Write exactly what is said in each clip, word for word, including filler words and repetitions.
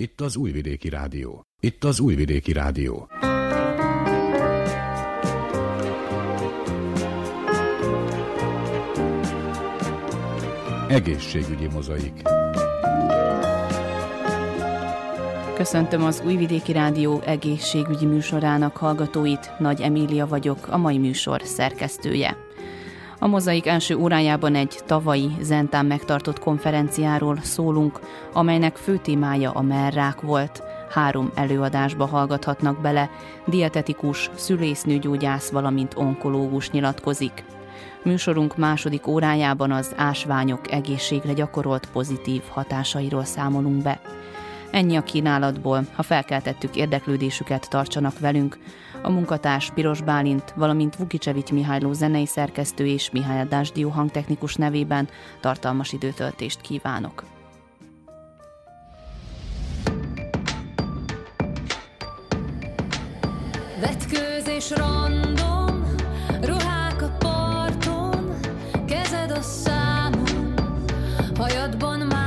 Itt az Újvidéki Rádió. Itt az Újvidéki Rádió. Egészségügyi mozaik. Köszöntöm az Újvidéki Rádió egészségügyi műsorának hallgatóit, Nagy Emília vagyok, a mai műsor szerkesztője. A mozaik első órájában egy tavalyi Zentán megtartott konferenciáról szólunk, amelynek fő témája a mellrák volt. Három előadásba hallgathatnak bele, dietetikus, szülésznőgyógyász, valamint onkológus nyilatkozik. Műsorunk második órájában az ásványok egészségre gyakorolt pozitív hatásairól számolunk be. Ennyi a kínálatból, ha felkeltettük érdeklődésüket, tartsanak velünk. A munkatárs Piros Bálint, valamint Vukicsevics Mihailo zenei szerkesztő és Mihály Dásdió hangtechnikus nevében tartalmas időtöltést kívánok. Vetkőzés random, ruhák a parton, kezed a számon, hajadban már.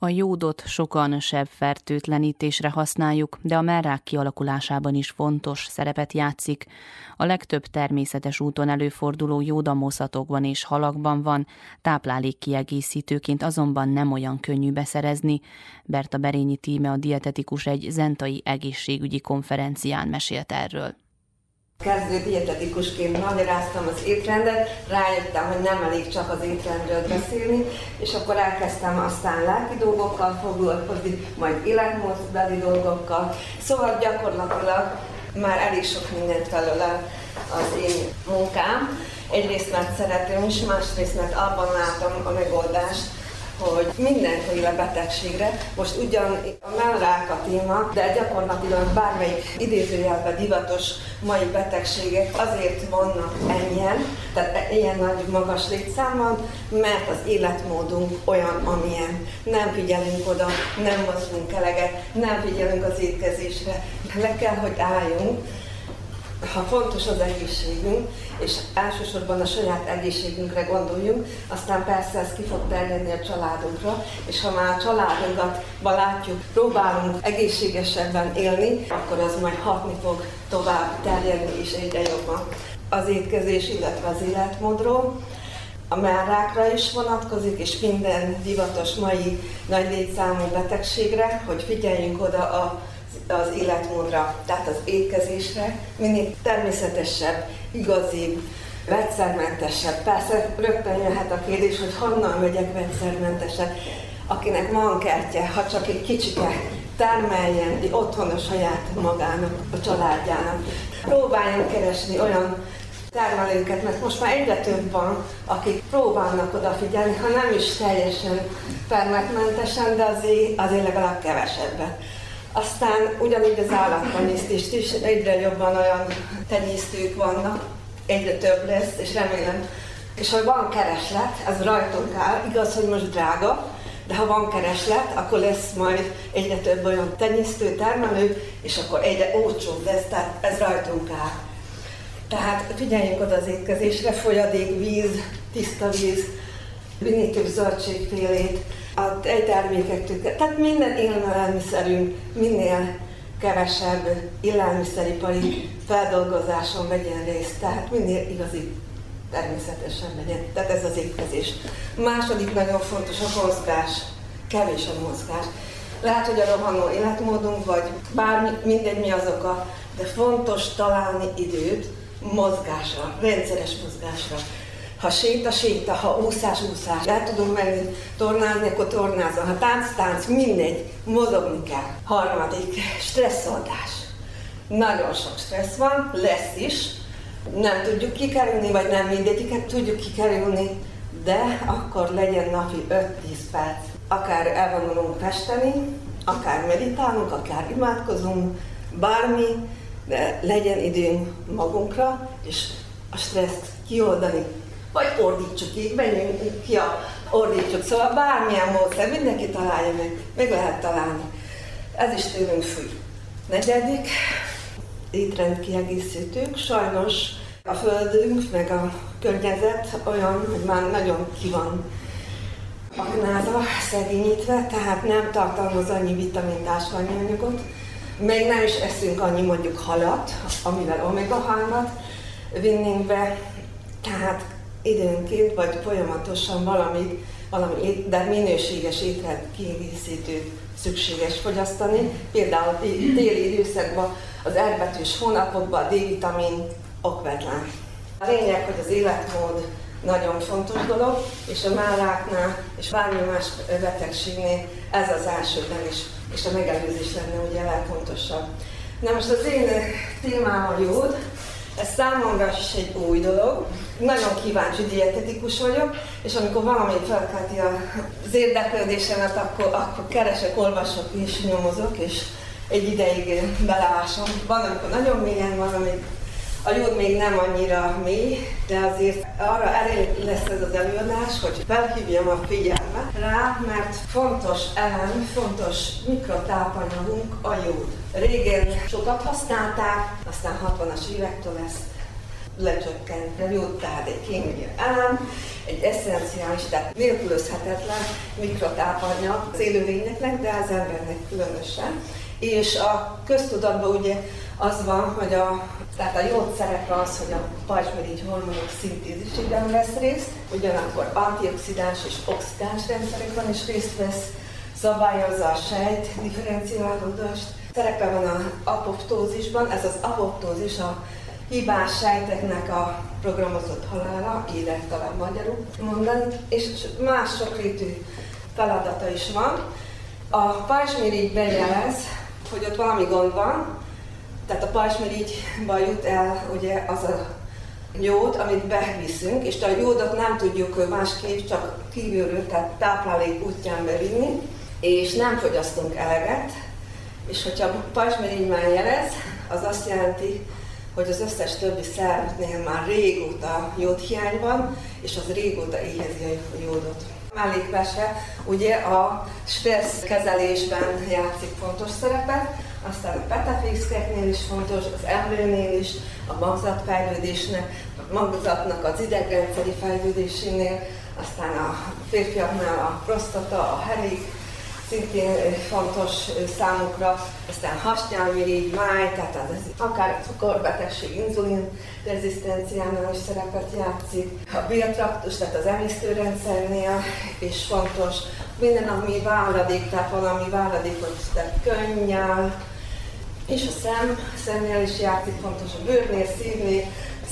A jódot sokan sebfertőtlenítésre használjuk, de a mellrák kialakulásában is fontos szerepet játszik. A legtöbb természetes úton előforduló jód a moszatokban és halakban van, táplálék kiegészítőként azonban nem olyan könnyű beszerezni. Berta Berényi tíme, a dietetikus, egy zentai egészségügyi konferencián mesélt erről. Kezdő dietetikusként magyaráztam az étrendet, rájöttem, hogy nem elég csak az étrendről beszélni, és akkor elkezdtem aztán lelki dolgokkal foglalkozni, majd életmódbeli dolgokkal. Szóval gyakorlatilag már elég sok mindent felől az én munkám. Egyrészt mert szeretem is, másrészt mert abban látom a megoldást, hogy mindenféle betegségre, most ugyan a mellrák a téma, de gyakorlatilag bármelyik idézőjelben divatos mai betegségek azért vannak ennyien, tehát ilyen nagy magas létszámban, mert az életmódunk olyan, amilyen. Nem figyelünk oda, nem mozgunk eleget, nem figyelünk az étkezésre, le kell, hogy álljunk. Ha fontos az egészségünk, és elsősorban a saját egészségünkre gondoljunk, aztán persze ez ki fog terjedni a családunkra, és ha már a családunkat látjuk, próbálunk egészségesebben élni, akkor az majd hatni fog tovább terjedni és egyre jobban. Az étkezés, illetve az életmódról, a mellrákra is vonatkozik, és minden divatos mai nagy létszámú betegségre, hogy figyeljünk oda a az életmódra, tehát az étkezésre, minél természetesebb, igazibb, vegyszermentesebb. Persze rögtön jöhet a kérdés, hogy honnan megyek vegyszermentesebb. Akinek van kertje, ha csak egy kicsike, termeljen egy otthonos saját magának, a családjának. Próbáljon keresni olyan termelőket, mert most már egyre több van, akik próbálnak odafigyelni, ha nem is teljesen termékmentesen, de azért, azért legalább kevesebbet. Aztán ugyanígy az állattenyésztést is, egyre jobban olyan tenyésztők vannak, egyre több lesz, és remélem. És ha van kereslet, ez rajtunk áll, igaz, hogy most drága, de ha van kereslet, akkor lesz majd egyre több olyan tenyésztő, termelő, és akkor egyre olcsóbb lesz, tehát ez rajtunk áll. Tehát figyeljünk oda az étkezésre, folyadék, víz, tiszta víz, minél több zöldségfélét, a tejtermékektől, tehát minden élelmiszerünk minél kevesebb élelmiszeripari feldolgozáson vegyen részt, tehát minél igazi természetesen legyen. Tehát ez az étkezés. Második nagyon fontos a mozgás, kevés a mozgás. Lehet, hogy a rohanó életmódunk, vagy bármi, mindegy mi az oka, de fontos találni időt mozgásra, rendszeres mozgásra. Ha séta, séta, ha úszás, úszás, el tudunk menni tornázni, akkor tornázom, ha tánc, tánc, mindegy, mozogni kell. Harmadik, stresszoldás. Nagyon sok stressz van, lesz is, nem tudjuk kikerülni, vagy nem mindegyiket tudjuk kikerülni, de akkor legyen napi öt-tíz perc. Akár elvonulunk festeni, akár meditálunk, akár imádkozunk, bármi, de legyen időnk magunkra, és a stresszt kioldani. Vagy ordítsuk így, menjünk ki a ordítsuk. Szóval bármilyen módszer, mindenki találja meg, meg lehet találni. Ez is tőlünk függ. Negyedik, étrendkiegészítők. Sajnos a földünk, meg a környezet olyan, hogy már nagyon ki van aknázva, szegényítve, tehát nem tartalmaz annyi vitamint, ásványanyagot. Még nem is eszünk annyi mondjuk halat, amivel omega hármat vinnénk be. Tehát időnként vagy folyamatosan valami, valami de minőséges étrend kiegészítőt szükséges fogyasztani. Például a téli időszakban, az R betűs hónapokban a D-vitamin okvetlen. A lényeg, hogy az életmód nagyon fontos dolog, és a mellráknál és bármi más betegségnél ez az elsődleges, és a megelőzés lenne ugye legfontosabb. Na most az én témám a jód. Ez számomra is egy új dolog. Nagyon kíváncsi dietetikus vagyok, és amikor valami felkelti az érdeklődésemet, akkor, akkor keresek, olvasok és nyomozok, és egy ideig beleásom. Van, amikor nagyon mélyen, van, amíg a jód még nem annyira mély, de azért arra elég lesz ez az előadás, hogy felhívjam a figyelmet rá, mert fontos elem, fontos mikrotápanyagunk a jód. Régen sokat használták, aztán hatvanas évektől ez lecsökkent, a jód tehát egy kémiai elem, egy esszenciális, tehát nélkülözhetetlen mikrotápanyag az élőlényeknek, de az embernek különösen. És a köztudatban ugye az van, hogy a, tehát a jód szerepe az, hogy a pajzsmirigy hormonok szintézisében vesz részt, ugyanakkor antioxidáns és oxidáns rendszerekben is részt vesz, szabályozza a sejt differenciálódást. Szerepe van az apoptózisban, ez az apoptózis a hibás sejteknek a programozott halála, élettelen magyarul mondani, és más sokrétű feladata is van. A pajzsmirigy bejelez, hogy ott valami gond van, tehát a pajzsmirigyba jut el ugye az a jót, amit beviszünk, és a jódat nem tudjuk másképp, csak kívülről, tehát táplálék útján bevinni, és nem fogyasztunk eleget, és hogyha pajzsmirigyben jelez, az azt jelenti, hogy az összes többi szervnél már régóta jódhiány van, és az régóta éhezi a jódot. A mellékvese ugye a stressz kezelésben játszik fontos szerepet, aztán a petafészeknél is fontos, az emlőnél is, a magzatfejlődésnek, a magzatnak az idegrendszeri fejlődésénél, aztán a férfiaknál a prostata, a herék, szintén fontos számukra, aztán hasnyálmirigy, máj, tehát az, akár cukorbetegség, inzulin rezisztenciánál is szerepet játszik. A béltraktus, tehát az emésztőrendszernél is fontos. Minden, ami váladék, tehát valami váladékot, tehát könnyel, és a szem, a szemnél is játszik fontos, a bőrnél, szívnél,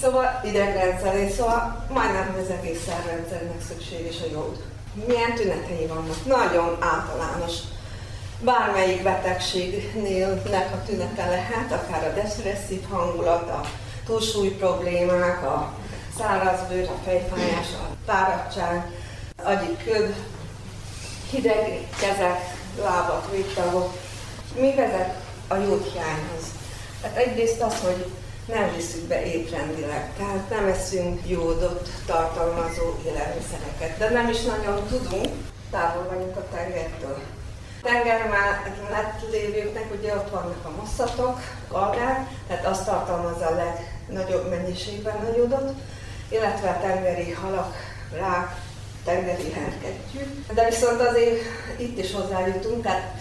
szóval idegrendszernél, szóval majdnem az egész szervrendszernek szükséges a jód. Milyen tünetei vannak? Nagyon általános. Bármelyik betegségnél nek a tünete lehet, akár a depresszív hangulat, a túlsúly problémák, a szárazbőr, a fejfájás, a fáradtság, agyi köd, hideg kezek, lábak, végtagok. Mi vezet a jódhiányhoz? Tehát egyrészt az, hogy nem viszük be étrendileg, tehát nem eszünk jódot tartalmazó élelmiszereket, de nem is nagyon tudunk, távol vagyunk a tengertől. A tenger mellett lévőknek ugye ott vannak a mosszatok, algák, tehát azt tartalmazza a legnagyobb mennyiségben a jódot, illetve a tengeri halak, rák, tengeri herkettyű. De viszont azért itt is hozzájutunk, tehát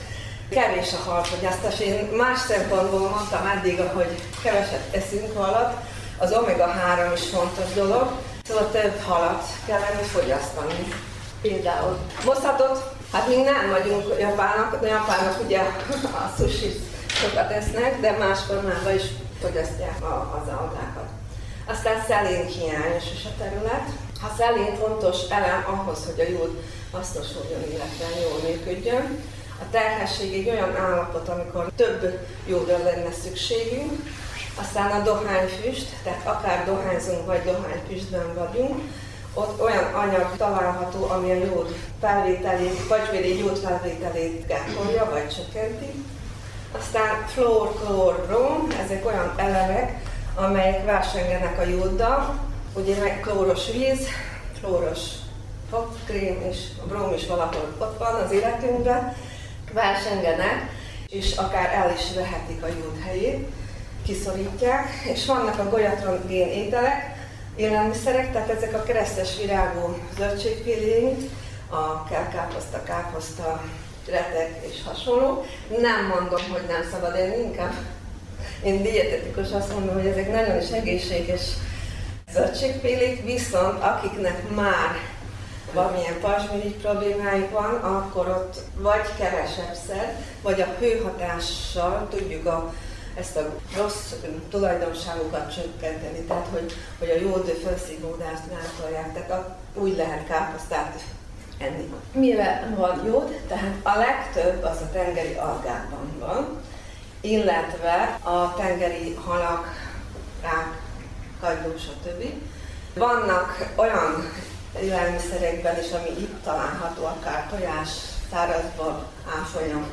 kevés a halfogyasztás. Én más szempontból mondtam eddig, hogy keveset eszünk halat, az omega három is fontos dolog, szóval több halat kellene fogyasztani. Például moszatot, hát mi nem vagyunk japánok, de japánok ugye a sushi sokat esznek, de más formában is fogyasztják az algákat. Aztán szelén hiányos is a terület. A szelén fontos elem ahhoz, hogy a jód hasznosuljon, illetve jól működjön. A terhesség egy olyan állapot, amikor több jódra lenne szükségünk, aztán a dohányfüst, tehát akár dohányzunk vagy dohányfüstben vagyunk, ott olyan anyag található, ami a jód felvételét, vagy pedig jód felvételét gátolja, vagy csökkenti. Aztán flór, klór, brom, ezek olyan elemek, amelyek versengenek a jóddal, ugye meg klóros víz, klóros fogkrém és a brom is valahol ott van az életünkben, versengenek, és akár el is vehetik a jód helyét, kiszorítják, és vannak a golyatron-gén ételek, élelmiszerek, tehát ezek a keresztes virágú zöldségféléink, a kelkáposzta, káposzta, retek és hasonló. Nem mondom, hogy nem szabad enni, inkább én dietetikus azt mondom, hogy ezek nagyon is egészséges zöldségfélék, viszont akiknek már valamilyen pajzsmirigy problémáik van, akkor ott vagy kevesebb szer, vagy a hőhatással tudjuk a, ezt a rossz tulajdonságokat csökkenteni, tehát hogy, hogy a jód felszívódást gátolják, tehát a, úgy lehet káposztát enni. Mivel van jód, tehát a legtöbb az a tengeri algákban van, illetve a tengeri halak, rák, kagyló, stb. Vannak olyan élelmiszerekben is, ami itt található, akár tojás, szárazbab, áfolyam,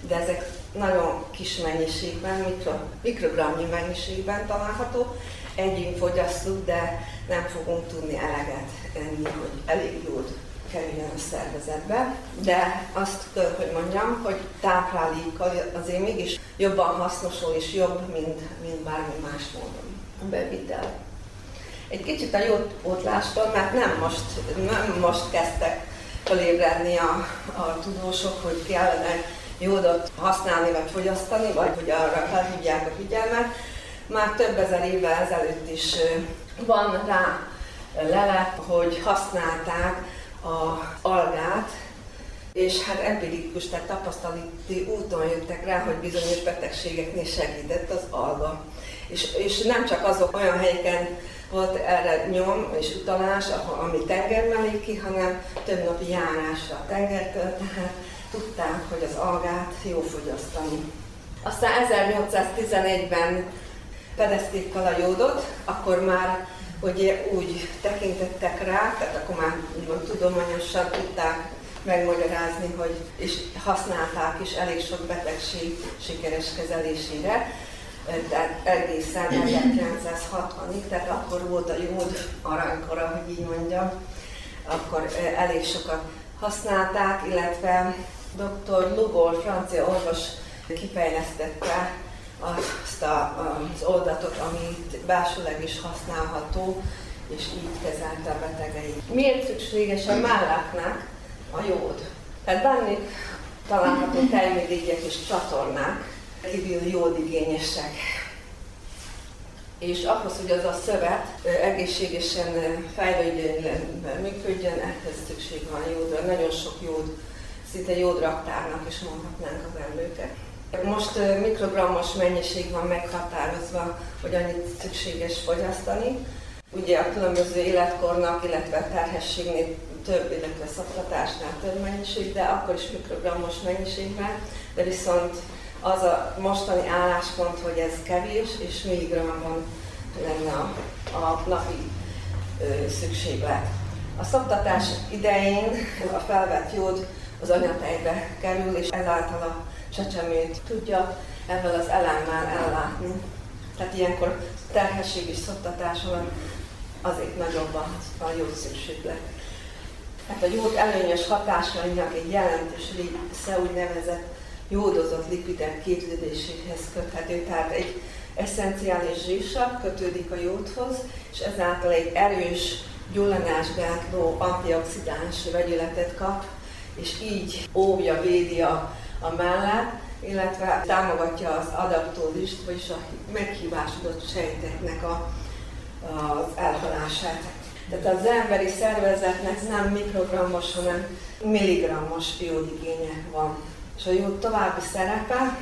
de ezek nagyon kis mennyiségben, mikro, mikrogramnyi mennyiségben található. Együnk fogyasszuk, de nem fogunk tudni eleget enni, hogy elég jól kerüljön a szervezetbe. De azt kell, hogy mondjam, hogy táplálék azért mégis jobban hasznosul és jobb, mint, mint bármi más módon a bevitel. Egy kicsit a jódpótlástól, mert nem most, nem most kezdtek felébredni a, a tudósok, hogy kellene jódot használni, vagy fogyasztani, vagy hogy arra felhívják a figyelmet. Már több ezer évvel ezelőtt is van rá lelet, hogy használták az algát, és hát empirikus, tehát tapasztalati úton jöttek rá, hogy bizonyos betegségeknél segített az alga. És, és nem csak azok olyan helyeken volt erre nyom és utalás, ami tenger mellé ki, hanem több napi járásra a tengertől, tehát tudták, hogy az algát jó fogyasztani. Aztán ezernyolcszáztizenegyben fedezték fel a jódot, akkor már hogy úgy tekintettek rá, tehát akkor már úgymond tudományosan tudták megmagyarázni, hogy, és használták is elég sok betegség sikeres kezelésére, tehát egészen ezerkilencszázhatvanig, tehát akkor volt a jód aranykora, hogy így mondjam, akkor elég sokat használták, illetve doktor Lugol, francia orvos kifejlesztette azt az oldatot, amit belsőleg is használható, és így kezelte a betegeit. Miért szükséges a málláknak a jód? Tehát bennük található termékrégyek és csatornák kívül jódigényesek. És ahhoz, hogy az a szövet egészségesen fejlődjön, működjön, ehhez szükség van jódra. Nagyon sok jód, szinte jódraktárnak is mondhatnánk az emlőket. Most mikrogrammos mennyiség van meghatározva, hogy annyit szükséges fogyasztani. Ugye a különböző életkornak, illetve terhességnél több, illetve szoptatásnál több mennyiség, de akkor is mikrogrammos mennyiségben, de viszont az a mostani álláspont, hogy ez kevés, és milligrammon lenne a, a napi ö, szükséglet. A szoptatás idején a felvett jód az anyatejbe kerül, és ezáltal a csecsemőt tudja ebből az elemmel ellátni. Tehát ilyenkor terhesség és szoptatás van, azért nagyobb a jód szükséglet. Hát a jód előnyös hatásainak egy jelentős része úgynevezett jódozott lipidek képződéséhez köthető, tehát egy esszenciális zsírsav kötődik a jódhoz, és ezáltal egy erős, gyullanásgátló, antioxidáns vegyületet kap, és így óvja, védi a, a mállát, illetve támogatja az adaptózist, vagyis a meghibásodott sejteknek a, az elhalását. Tehát az emberi szervezetnek nem mikrogrammos, hanem milligrammos jódigénye van. És a jód további szerepe,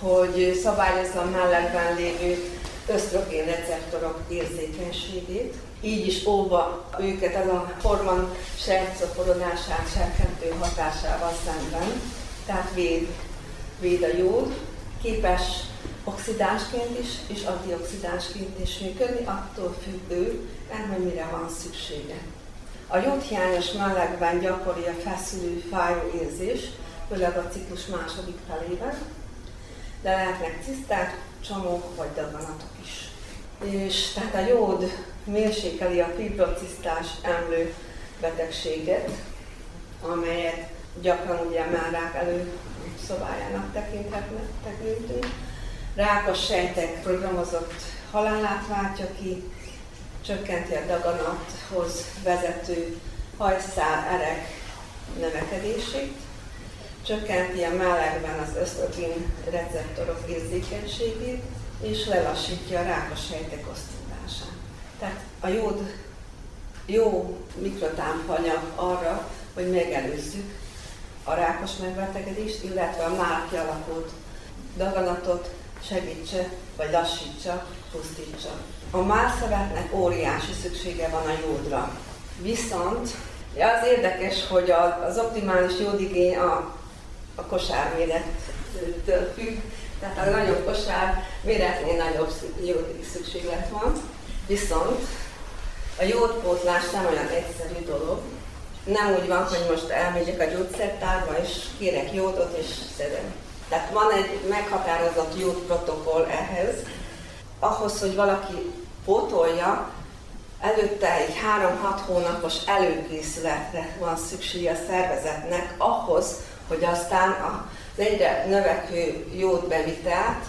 hogy szabályozza a mellekben lévő ösztrogén receptorok érzékenységét, így is óva őket ez a hormon sejtszaporodását serkentő hatásával szemben, tehát véd, véd a jód, képes oxidásként is és antioxidásként is működni, attól függően, hogy mire van szüksége. A jódhiányos mellekben gyakori a feszülő, fájó érzés, főleg a ciklus második felében, de lehetnek ciszták, csomók vagy daganatok is. És tehát a jód mérsékeli a fibrocisztás emlő betegséget, amelyet gyakran ugye már rák előszobájának tekinthetünk. Rákos sejtek programozott halálát váltja ki, csökkenti a daganathoz vezető hajszál, ereg növekedését, csökkenti a mellekben az ösztrogén receptorok érzékenységét, és lelassítja a rákos sejtek osztódását. Tehát a jód jó mikrotámpanyag arra, hogy megelőzzük a rákos megbetegedést, illetve a már kialakult daganatot segítse, vagy lassítsa, pusztítsa. A mászövetnek óriási szüksége van a jódra. Viszont az érdekes, hogy az optimális jódigény a a kosár mérettől függ, tehát a nagyobb kosár méretnél nagyobb jódig szükséglet van, viszont a jódpótlás nem olyan egyszerű dolog. Nem úgy van, hogy most elmegyek a gyógyszertárba és kérek jódot és szedem. Tehát van egy meghatározott jódprotokoll ehhez. Ahhoz, hogy valaki pótolja, előtte egy három-hat hónapos előkészületre van szüksége a szervezetnek ahhoz, hogy aztán az egyre növekvő jódbevitelt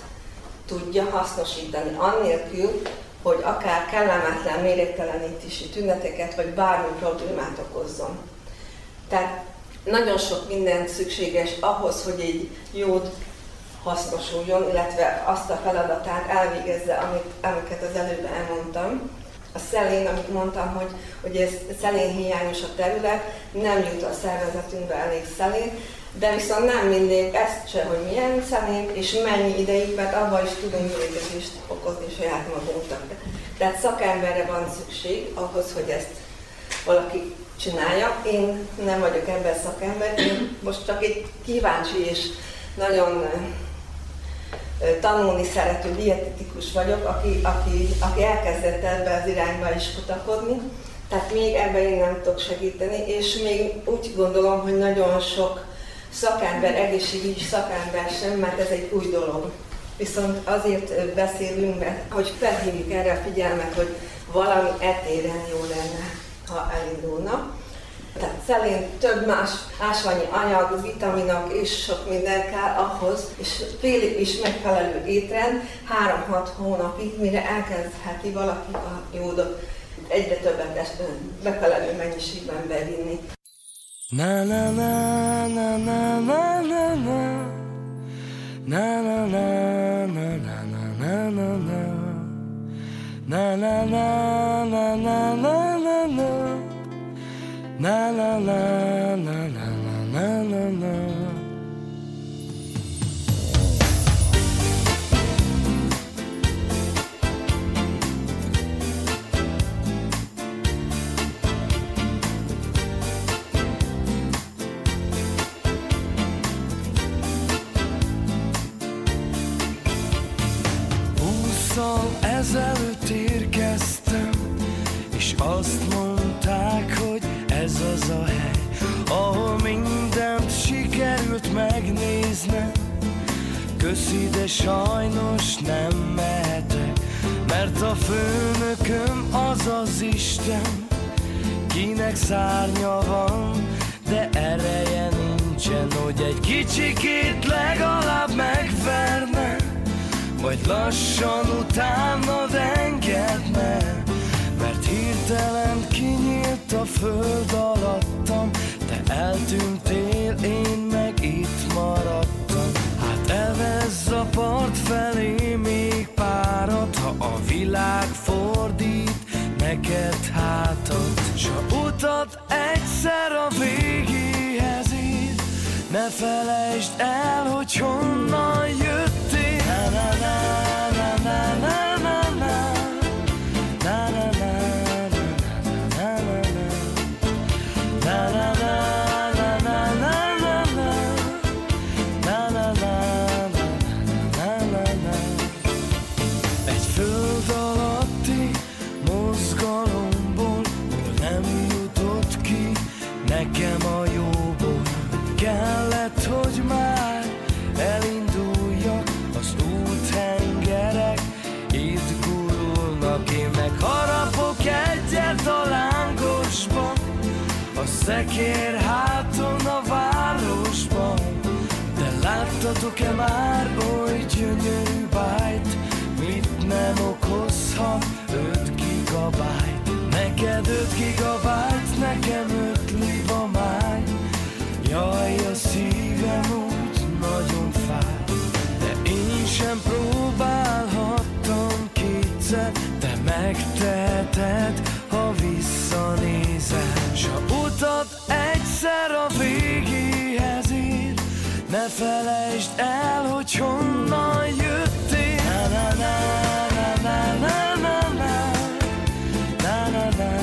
tudja hasznosítani, annélkül, hogy akár kellemetlen méregtelenítési tüneteket, vagy bármi problémát okozzon. Tehát nagyon sok minden szükséges ahhoz, hogy egy jód hasznosuljon, illetve azt a feladatát elvégezze, amit, amiket az előbb elmondtam. A szelén, amit mondtam, hogy, hogy ez szelén hiányos a terület, nem jut a szervezetünkbe elég szelén, de viszont nem mindig ezt se, hogy milyen szelén és mennyi ideig, mert abban is tudunk méregezést okozni saját magunknak. Tehát szakemberre van szükség ahhoz, hogy ezt valaki csinálja. Én nem vagyok ebben szakember, én most csak egy kíváncsi és nagyon tanulni szerető dietetikus vagyok, aki, aki, aki elkezdett ebbe az irányba is kutakodni. Tehát még ebben én nem tudok segíteni, és még úgy gondolom, hogy nagyon sok szakember, egészségügyi szakember sem, mert ez egy új dolog. Viszont azért beszélünk, mert hogy felhívjuk erre a figyelmet, hogy valami etéren jó lenne, ha elindulna. Tehát szerint több más ásványi anyag, vitaminok és sok minden kell ahhoz, és félig is megfelelő étrend három-hat hónapig, mire elkezdheti valaki a jódot egyre többet megfelelő mennyiségben bevinni. Na na na na na na na na na na na na na na na na na na na na na na na na na na na. Hússzal ezelőtt érkeztem, és azt mondták, hogy ez az a hely, ahol mindent sikerült megnéznem. Köszi, de sajnos nem mehetek, mert a főnököm az az Isten, kinek szárnya van, de ereje nincsen, hogy egy kicsikét legalább megverne, vagy lassan utána engedne, mert hirtelen kinyílt a föld alattam, te eltűntél, én meg itt maradtam. Hát evezz a part felé még párat, ha a világ fordít neked hátat, s a utat egyszer a végéhez ér, ne felejtsd el, hogy honnan jöttél. Na na na na na na na. Szekér háton a városban, de láttatok-e már oly gyönyörű bájt, mit nem okozhat öt gigabájt? Neked öt gigabájt, nekem öt libamáj, jaj, a szívem úgy nagyon fáj. De én sem próbálhattam kétszer, te megteheted, ha visszanézel, s a utat egyszer a végéhez ér, ne felejtsd el, hogy honnan jöttél. Na na na na na na na na na na.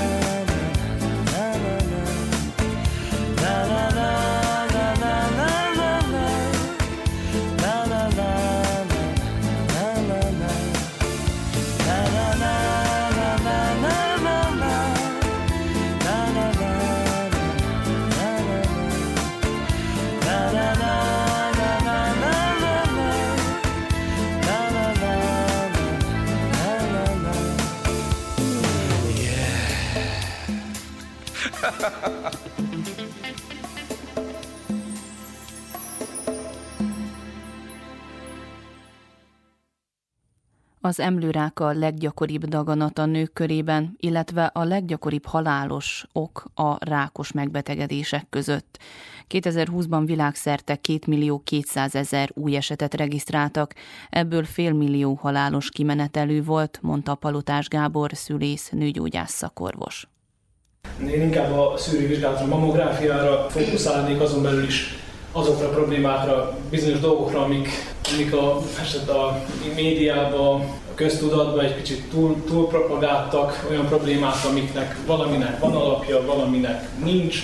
Az emlőrák a leggyakoribb daganat a nők körében, illetve a leggyakoribb halálos ok a rákos megbetegedések között. kétezer-húszban világszerte kétmillió-kétszázezer új esetet regisztráltak, ebből félmillió halálos kimenetelű volt, mondta Palotás Gábor, szülész, nőgyógyász szakorvos. Én inkább a szűrővizsgálatra, mammográfiára fókuszálnék, azon belül is azokra a problémákra, bizonyos dolgokra, amik, amik a, a médiában, a köztudatban egy kicsit túl, túl propagáltak, olyan problémák, amiknek valaminek van alapja, valaminek nincs,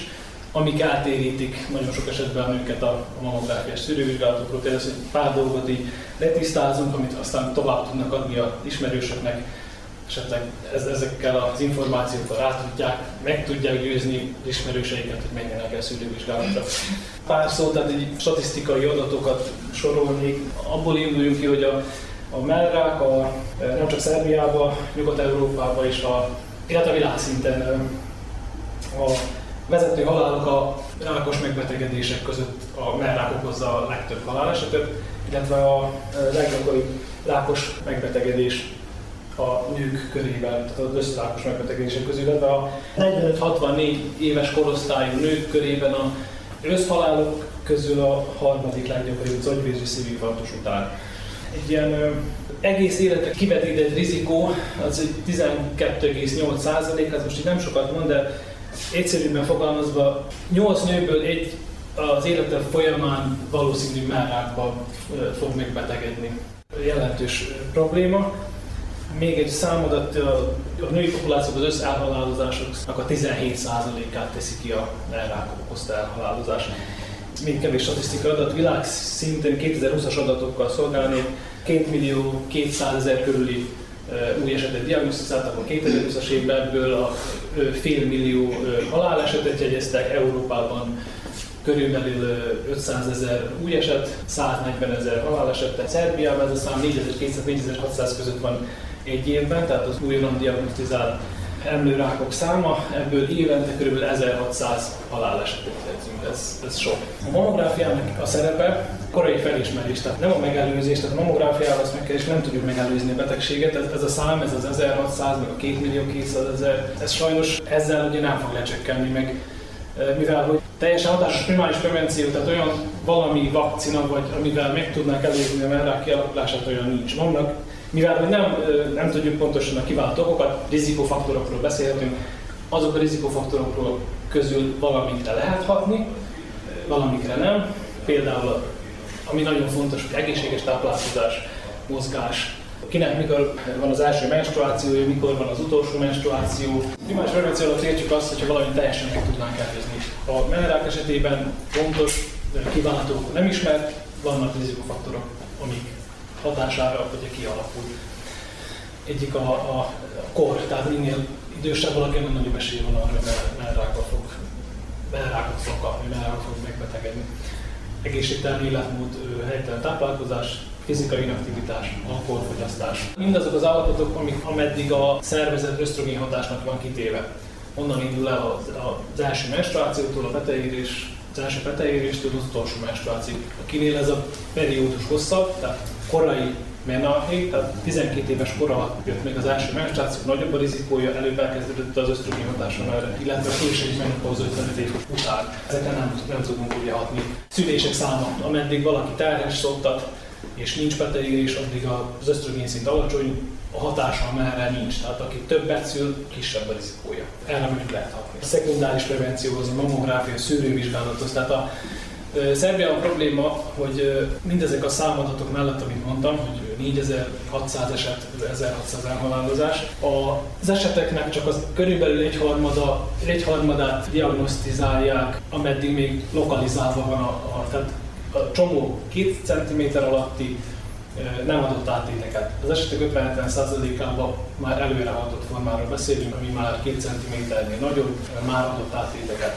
amik átérítik nagyon sok esetben őket a mammográfiás szűrővizsgálatokról. Tehát hogy pár dolgot így letisztázunk, amit aztán tovább tudnak adni az ismerősöknek, esetleg ezekkel az információkkal rá tudják, meg tudják győzni az ismerőseiket, hogy menjenek el szűrővizsgálatra. Pár szó, tehát egy statisztikai adatokat sorolnék. Abból induljunk ki, hogy a, a mellrák a, nem csak Szerbiában, Nyugat-Európában és a, illetve a világszinten a vezető halálok a rákos megbetegedések között a mellrák okozza a legtöbb halálesetet, illetve a leggyakoribb rákos megbetegedés a nők körében, tehát az összrákos megbetegedések közül, illetve a negyvenöt-hatvannégy éves korosztályú nők körében a összhalálok közül a harmadik leggyakoribb az agyvérző szívinfarktus után. Egy ilyen ö, egész életre kivetített rizikó, az tizenkettő egész nyolc százalék, az most így nem sokat mond, de egyszerűbben fogalmazva nyolc nőből egy az élete folyamán valószínű mellrákba fog megbetegedni. Jelentős probléma. Még egy számadat, a női populációban az összelhalálozásoknak a tizenhét százalékát teszi ki a mellrák okozta elhalálozás. Ez még kevés statisztikai adat. Világszinten kétezer-húszas adatokkal szolgálni, kétmillió-kétszázezer körüli új esetet diagnosztizáltak a kétezer-húszas évben, ebből a félmillió halálesetet jegyeztek, Európában körülbelül ötszázezer új eset, száznegyvenezer haláleset, Szerbiában ez a szám négyezer-kétszáz-négyezer-hatszáz között van egy évben, tehát az újonnan diagnosztizált emlőrákok száma, ebből évente körülbelül ezerhatszáz halálesetet jegyzünk, ez, ez sok. A mammográfiának a szerepe korai felismerés, tehát nem a megelőzés, tehát a mammográfiával azt meg kell, és nem tudjuk megelőzni a betegséget, ez, ez a szám, ez az ezerhatszáz, meg a kétmillió-kétszázezer, ez sajnos ezzel ugye nem fog lecsekkelni meg, mivel hogy teljesen hatásos primáris prevenció, tehát olyan valami vakcina vagy, amivel meg tudnánk előzni a mellrák kialakulását, olyan nincs. Vannak, mivel nem, nem tudjuk pontosan a kivált okokat, rizikófaktorokról beszélhetünk, azok a rizikófaktorokról közül valamikre lehet hatni, valamikre nem. Például, ami nagyon fontos, hogy egészséges táplálkozás, mozgás, kinek mikor van az első menstruációja, mikor van az utolsó menstruáció. Primáris prevenció alatt értjük azt, hogyha valamit teljesen meg tudnánk előzni. A mellrák esetében fontos, kiváltó nem ismert, vannak rizikofaktorok, amik hatására ugye kialakul. Egyik a, a, a kor, tehát minél idősebb valaki, annál nagyobb esélye van arra, hogy mellrákot fog, mellrákot fog kapni, mellrákot fog megbetegedni. Egészségtelen életmód, helytelen táplálkozás, fizikai inaktivitás, alkoholfogyasztás. Mindazok az állapotok, amik ameddig a szervezet ösztrogén hatásnak van kitéve. Onnan indul el az első menstruációtól, a peteérés, az első peteéréstől az utolsó menstruációig. Akinél ez a periódus hosszabb, tehát korai menarché, tehát tizenkét éves kor alatt jött meg az első menstruáció, nagyobb a rizikója, előbb elkezdődött az ösztrogén hatása, illetve a késői menopauza ötvenöt év után. Ezekre nem, nem tudunk ugye hatni. Szülések száma, ameddig valaki terhes szoktat, és nincs peteérés, addig az ösztrogén szint alacsony, a hatása merre nincs, tehát aki többet szül, kisebb a rizikója. Erre mondjuk lehet hatni. A szekundáris prevencióhoz, a mammográfia, a szűrővizsgálathoz, tehát a e, Szerbiában probléma, hogy e, mindezek a számadatok mellett, amit mondtam, hogy négyezer-hatszáz eset, ezerhatszáz elhalálozás, az eseteknek csak az körülbelül egyharmada, egyharmadát diagnosztizálják, ameddig még lokalizálva van a, a, tehát a csomó két centiméter alatti nem adott áttéteket. Az esetek ötven-hetven százalékában már előrehaladott formáról beszélünk, ami már két centiméternél nagyobb, már adott áttéteket.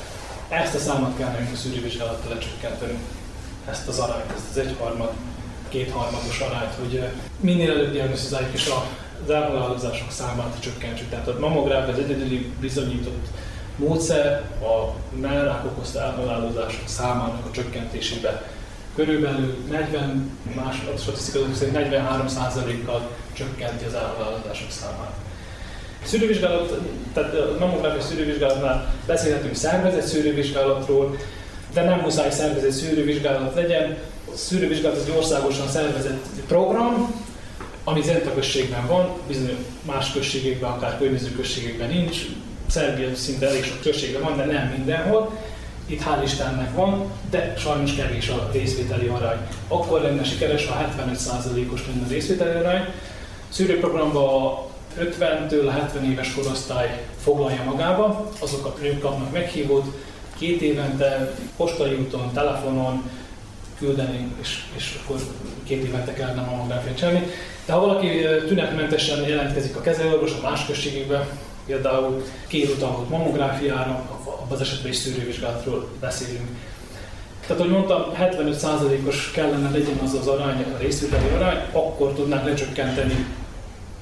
Ezt a számot kell nekünk a szűrővizsgálattal lecsökkenteni, ezt az arányt, ezt az egyharmad, kétharmados arányt, hogy minél előbb diagnosztizáljuk és az elhalálozások számát csökkentsük. Tehát a mammográf az egyedüli bizonyított módszer a mellrák okozta elhalálozások számának a csökkentésébe. Körülbelül negyven, más a statisztikai adatok szerint negyvenhárom százalékkal csökkenti az elhalálozások számát. Szűrővizsgálat, tehát a mammográfiai szűrővizsgálatnál beszélhetünk szervezett szűrővizsgálatról, de nem muszáj szervezett szűrővizsgálat legyen. A szűrővizsgálat az egy országosan szervezett program, ami zent a községben van, bizonyos más községekben, akár környező községekben nincs. Szerbia szinte elég sok községben van, de nem mindenhol. Itt hál' Istennek van, de sajnos kevés a részvételi arány. Akkor lenne sikeres, ha hetvenöt százalékos lenne a részvételi arány. Szűrőprogramban a ötventől a hetven éves korosztály foglalja magába, azok a nők kapnak meghívót, két évente postai úton, telefonon küldeni, és, és akkor két évente kellene mammográfiát csinálni. De ha valaki tünetmentesen jelentkezik a kezelőorvos, a más községükbe, például két utalhat mammográfiára, abban az esetben is szűrővizsgálatról beszélünk. Tehát, ahogy mondtam, hetvenöt százalékos kellene legyen az az arány, a részvételi arány, akkor tudnánk lecsökkenteni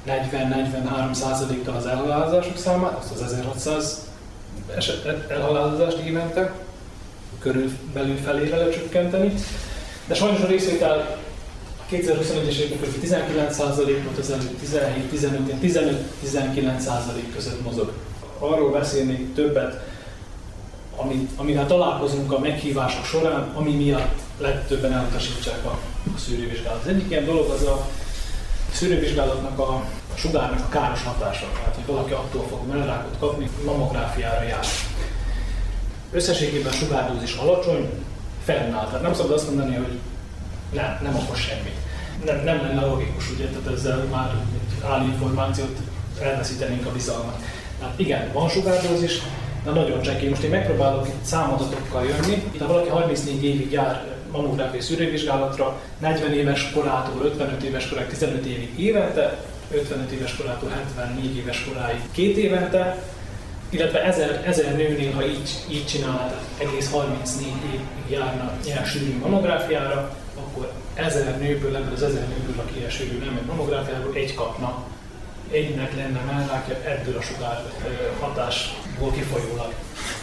negyven-negyvenhárom százalékkal az elhalálozások számát, azt az ezerhatszáz eset, elhalálozást évente, körülbelül felére lecsökkenteni. De sajnos a részvétel kétezer-huszonegyes évben között tizenkilenc százalék volt, az előtt tizenhét-tizenöt, tizenöt-tizenkilenc százalék között mozog. Arról beszélnék többet, Amit, amivel találkozunk a meghívások során, ami miatt legtöbben elutasítsák a, a szűrővizsgálatot. Az egyik ilyen dolog az a szűrővizsgálatnak, a, a sugárnak a káros hatása. Tehát, hogy valaki attól fog mellrákot kapni, mammográfiára jár. Összességében a sugárdózis alacsony, fennáll. Tehát nem szabad azt mondani, hogy nem, nem okoz semmit. Nem, nem lenne logikus, ugye, tehát ezzel már állinformációt elveszítenénk a bizalmat. Tehát igen, van sugárdózis, de nagyon csenki. Most én megpróbálok itt számadatokkal jönni. Ha valaki harmincnégy évig jár mammográfiai szűrővizsgálatra, negyven éves korától ötvenöt éves koráig tizenöt évig évente, ötvenöt éves korától hetvennégy éves koráig két évente, illetve ezer, ezer nőnél, ha így, így csinálnád, egész harmincnégy évig járna ilyen sűrű mammográfiára, akkor ezer nőből, ebből az ezer nőből, aki ilyen sűrű nem egy mammográfiáról, egy kapna. Egynek lenne mellrákja ebből a sugár hatásból kifolyólag.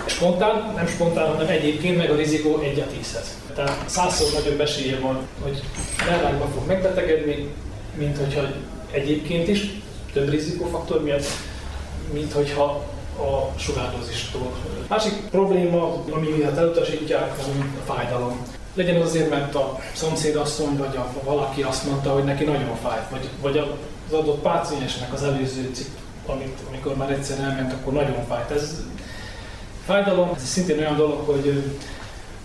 Spontán, nem spontán, hanem egyébként meg a rizikó egy a tízhez. Tehát százszor nagyobb esélye van, hogy mellrákban fog megbetegedni, mint hogyha egyébként is, több rizikófaktor miatt, mint hogyha a sugárdózistól. Másik probléma, ami miatt elutasítják, az a fájdalom. Legyen az azért, mert a szomszédasszony vagy a, valaki azt mondta, hogy neki nagyon fájt, vagy, vagy a az adott páciensnek az előző cikk, amit, amikor már egyszer elment, akkor nagyon fájt. Ez fájdalom, ez szintén olyan dolog, hogy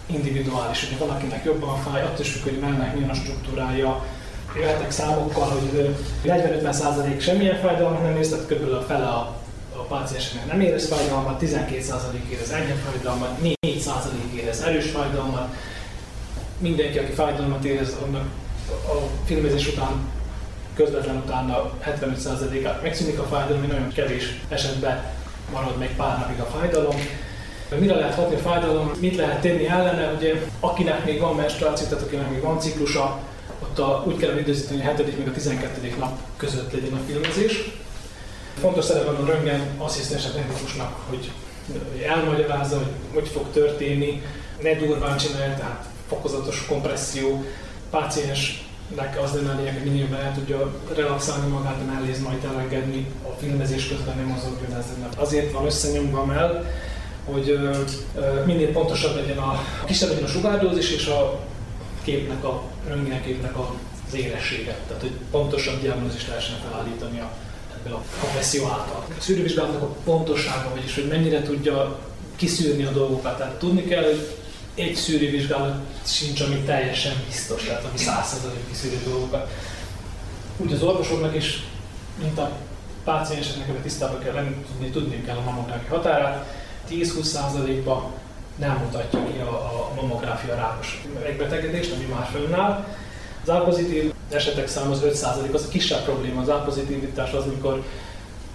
individuális, hogy valakinek jobban fáj, attól függ, hogy mellnek milyen a struktúrája. Jöhetek számokkal, hogy negyven-ötven százalék semmilyen fájdalmat nem érez, tehát kb. A fele a, a páciensnek nem érez fájdalmat, tizenkét százalék érez enyhe fájdalmat, négy százalék érez erős fájdalmat. Mindenki, aki fájdalmat érez, annak a filmezés után közvetlen utána hetvenöt százalékát megszűnik a fájdalom, nagyon kevés esetben marad meg pár napig a fájdalom. Mire lehet hatni a fájdalom, mit lehet tenni ellene? Ugye, akinek még van menstruáció, tehát akinek még van ciklusa, ott a, úgy kell időzíteni, hogy a hetedik meg a tizenkettedik nap között legyen a filmezés. Fontos szerepe van a röntgen asszisztens technikusnak, hogy elmagyarázza, hogy hogy fog történni, ne durván csinálja, tehát fokozatos kompresszió, páciens az lenne a lényeg, hogy minél el tudja relaxálni magát, a melléz majd elengedni, a filmezés közben nem mozogjon ezzel. Azért van összenyomva mell, hogy minél pontosabb legyen a, a kisebb legyen a sugárdózis és a képnek, a röntgenképnek az éressége. Tehát, hogy pontosabb diagnózist lehessen felállítani a, ebből a professzió által. A szűrővizsgálatnak a pontossága, vagyis hogy mennyire tudja kiszűrni a dolgokat. Tehát tudni kell, hogy egy szűrővizsgálat sincs, ami teljesen biztos, tehát ami száz százalékig szűrő dolgokat. Úgy az orvosoknak is, mint a pácienseknek, ebben tisztában kell lenni, tudni, tudni kell a mammográfia határát. tíz-húsz százalékban nem mutatja ki a, a mammográfia rákos megbetegedést, ami már fönnáll. Az á-pozitív esetek száma az öt százalék, az a kisebb probléma. Az á-pozitivitás az, mikor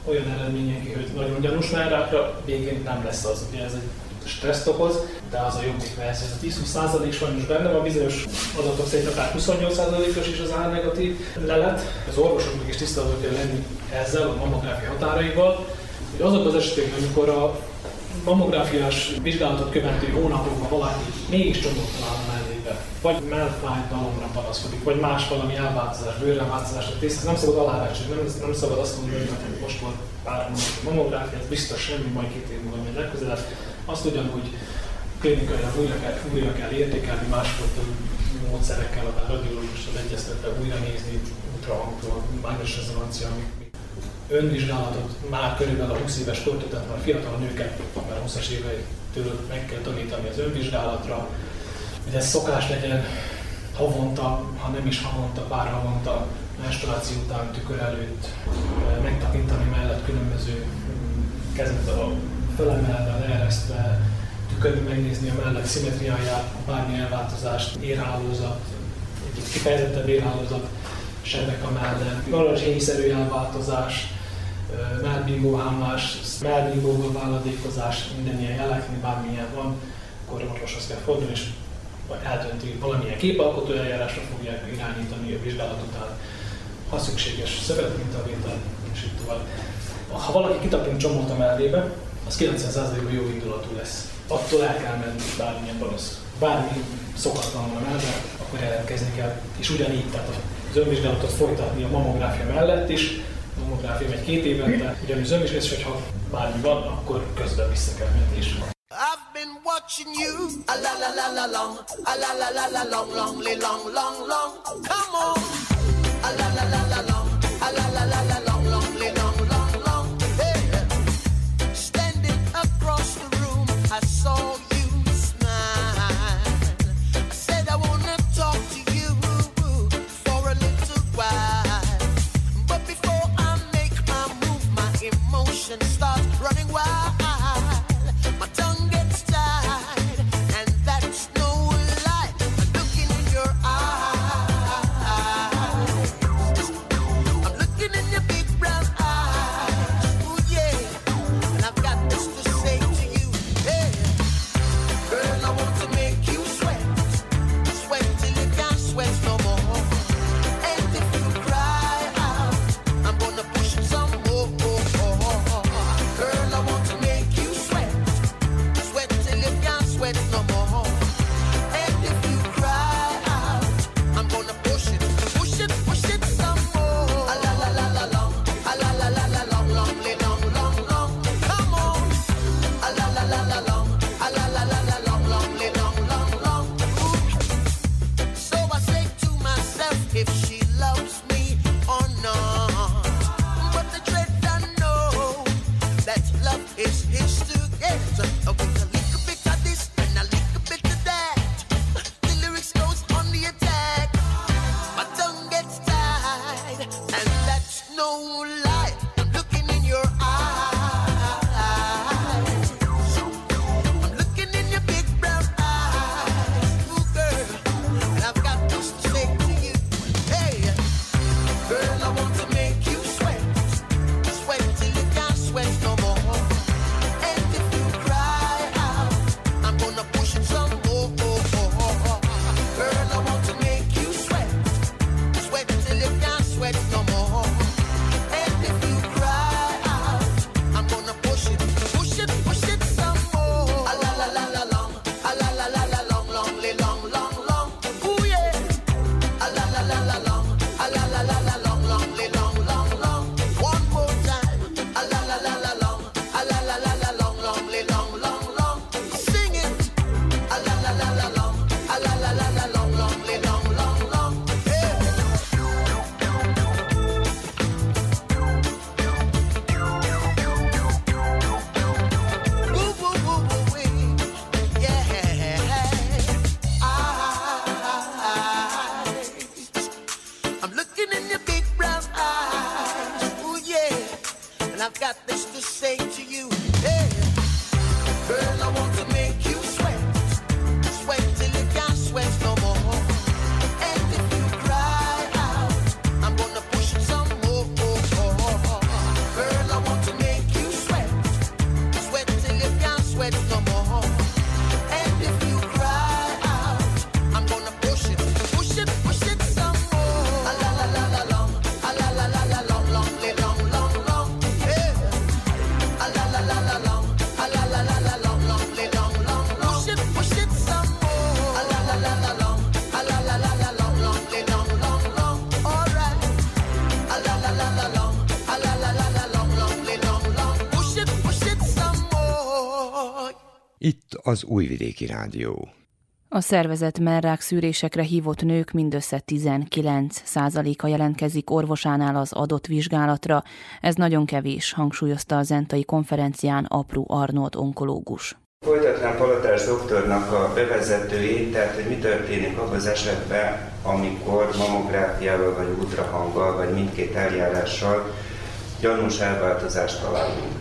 olyan eredményen ki, hogy nagyon gyanús mellrákra, végén nem lesz az. Ugye ez egy stresszt okoz, de az a jobbik verzió. Ez a tíz-húsz százalék sajnos benne van, bizonyos adatok szerint akár huszonnyolc százalékos is az á-negatív lelet. Az orvosoknak is tisztában kell lenni ezzel, a mammográfia határaival, hogy azok az esetek, amikor a mammográfiás vizsgálatot követő hónapokban valaki mégis csomót talál a mellébe, vagy mellfájdalomra panaszkodik, vagy más valami elváltozás, bőrreváltozás, tehát nem szabad alábecsülni, nem, nem szabad azt mondani, hogy most volt pár mammográfia, ez biztos semmi, majd két év múlva megy legközelebb. Azt ugyanúgy klinikailag újra kell, újra kell értékelni, másfajta módszerekkel, a radiológussal egyeztetve újra nézni, ultrahangtól, mágneses rezonancia. Önvizsgálatot már körülbelül a húsz éves kortól, tehát már fiatal nőket, már huszas éveitől meg kell tanítani az önvizsgálatra, hogy ez szokás legyen havonta, ha nem is havonta, pár havonta, menstruáció után, tükör előtt, megtakintani mellett különböző kezet a fölemelve, leeresztve, tükörben megnézni a mellek szimmetriáját, bármi elváltozást, érhálózat, egy kifejezettebb érhálózat, sebek a mellem, narancshéjszerű elváltozás, mellbimbóhámlás, mellbimbóval váladékozás, minden ilyen jelek, bármilyen van, akkor orvoshoz kell fordulni, és eldönti, valamilyen képalkotó eljárásra fogják irányítani a vizsgálat után, ha szükséges szövetmintavétel, és így tovább. Ha valaki kitapint csomót a mellébe, az kilencven százalékban jó indulatú lesz. Attól el kell menni bármilyen panasz. Bármi szokatlan van a mellben, akkor jelentkezni kell. És ugyanígy, tehát az önvizsgálatot folytatni a mammográfia mellett is. A mammográfia megy két évente, ugyanúgy önvizsgálat, és hogyha bármi van, akkor közben vissza kell menni is. I've been watching you, a la la la la long, a la la la la long, long, long, long, long, come on, a la la la la long, a la la la la long, long, long, long, long, hey, standing across the room, I saw you smile, I said I wanna talk to you for a little while, but before I make my move, my emotions start running wild. Az Újvidéki Rádió. A szervezet mellrák szűrésekre hívott nők mindössze tizenkilenc százaléka jelentkezik orvosánál az adott vizsgálatra. Ez nagyon kevés, hangsúlyozta a zentai konferencián Apró Arnold onkológus. Folytatnám Palotás doktornak a bevezetőjét, tehát hogy mi történik abban az esetben, amikor mammográfiával vagy ultrahanggal vagy mindkét eljárással gyanús elváltozást találunk.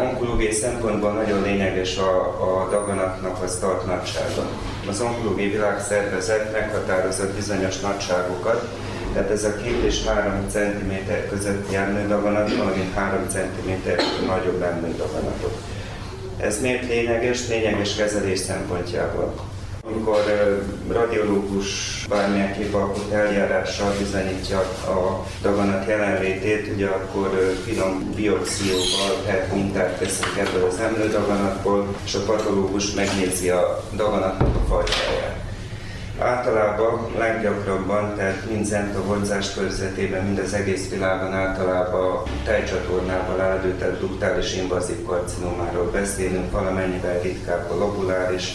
Onkológiai szempontból nagyon lényeges a, a daganatnak az tart nagysága. Az onkológiai világszervezet meghatározott bizonyos nagyságokat, tehát ez a két és három centiméter közötti emlődaganat, valamint három centiméter nagyobb emlődaganatok. Ez miért lényeges? Lényeges kezelés szempontjából. Amikor radiológus bármilyen képalkot eljárással bizonyítja a daganat jelenlétét, ugye akkor finom biopszióval, tehát mintát veszünk ebből az emlődaganatból, és a patológus megnézi a daganatnak a fajtáját. Általában, leggyakrabban, tehát mind zent a vonzás körzetében, mind az egész világon általában a tejcsatornával eldő, tehát duktális invazív karcinomáról beszélünk, valamennyivel ritkább a lobuláris,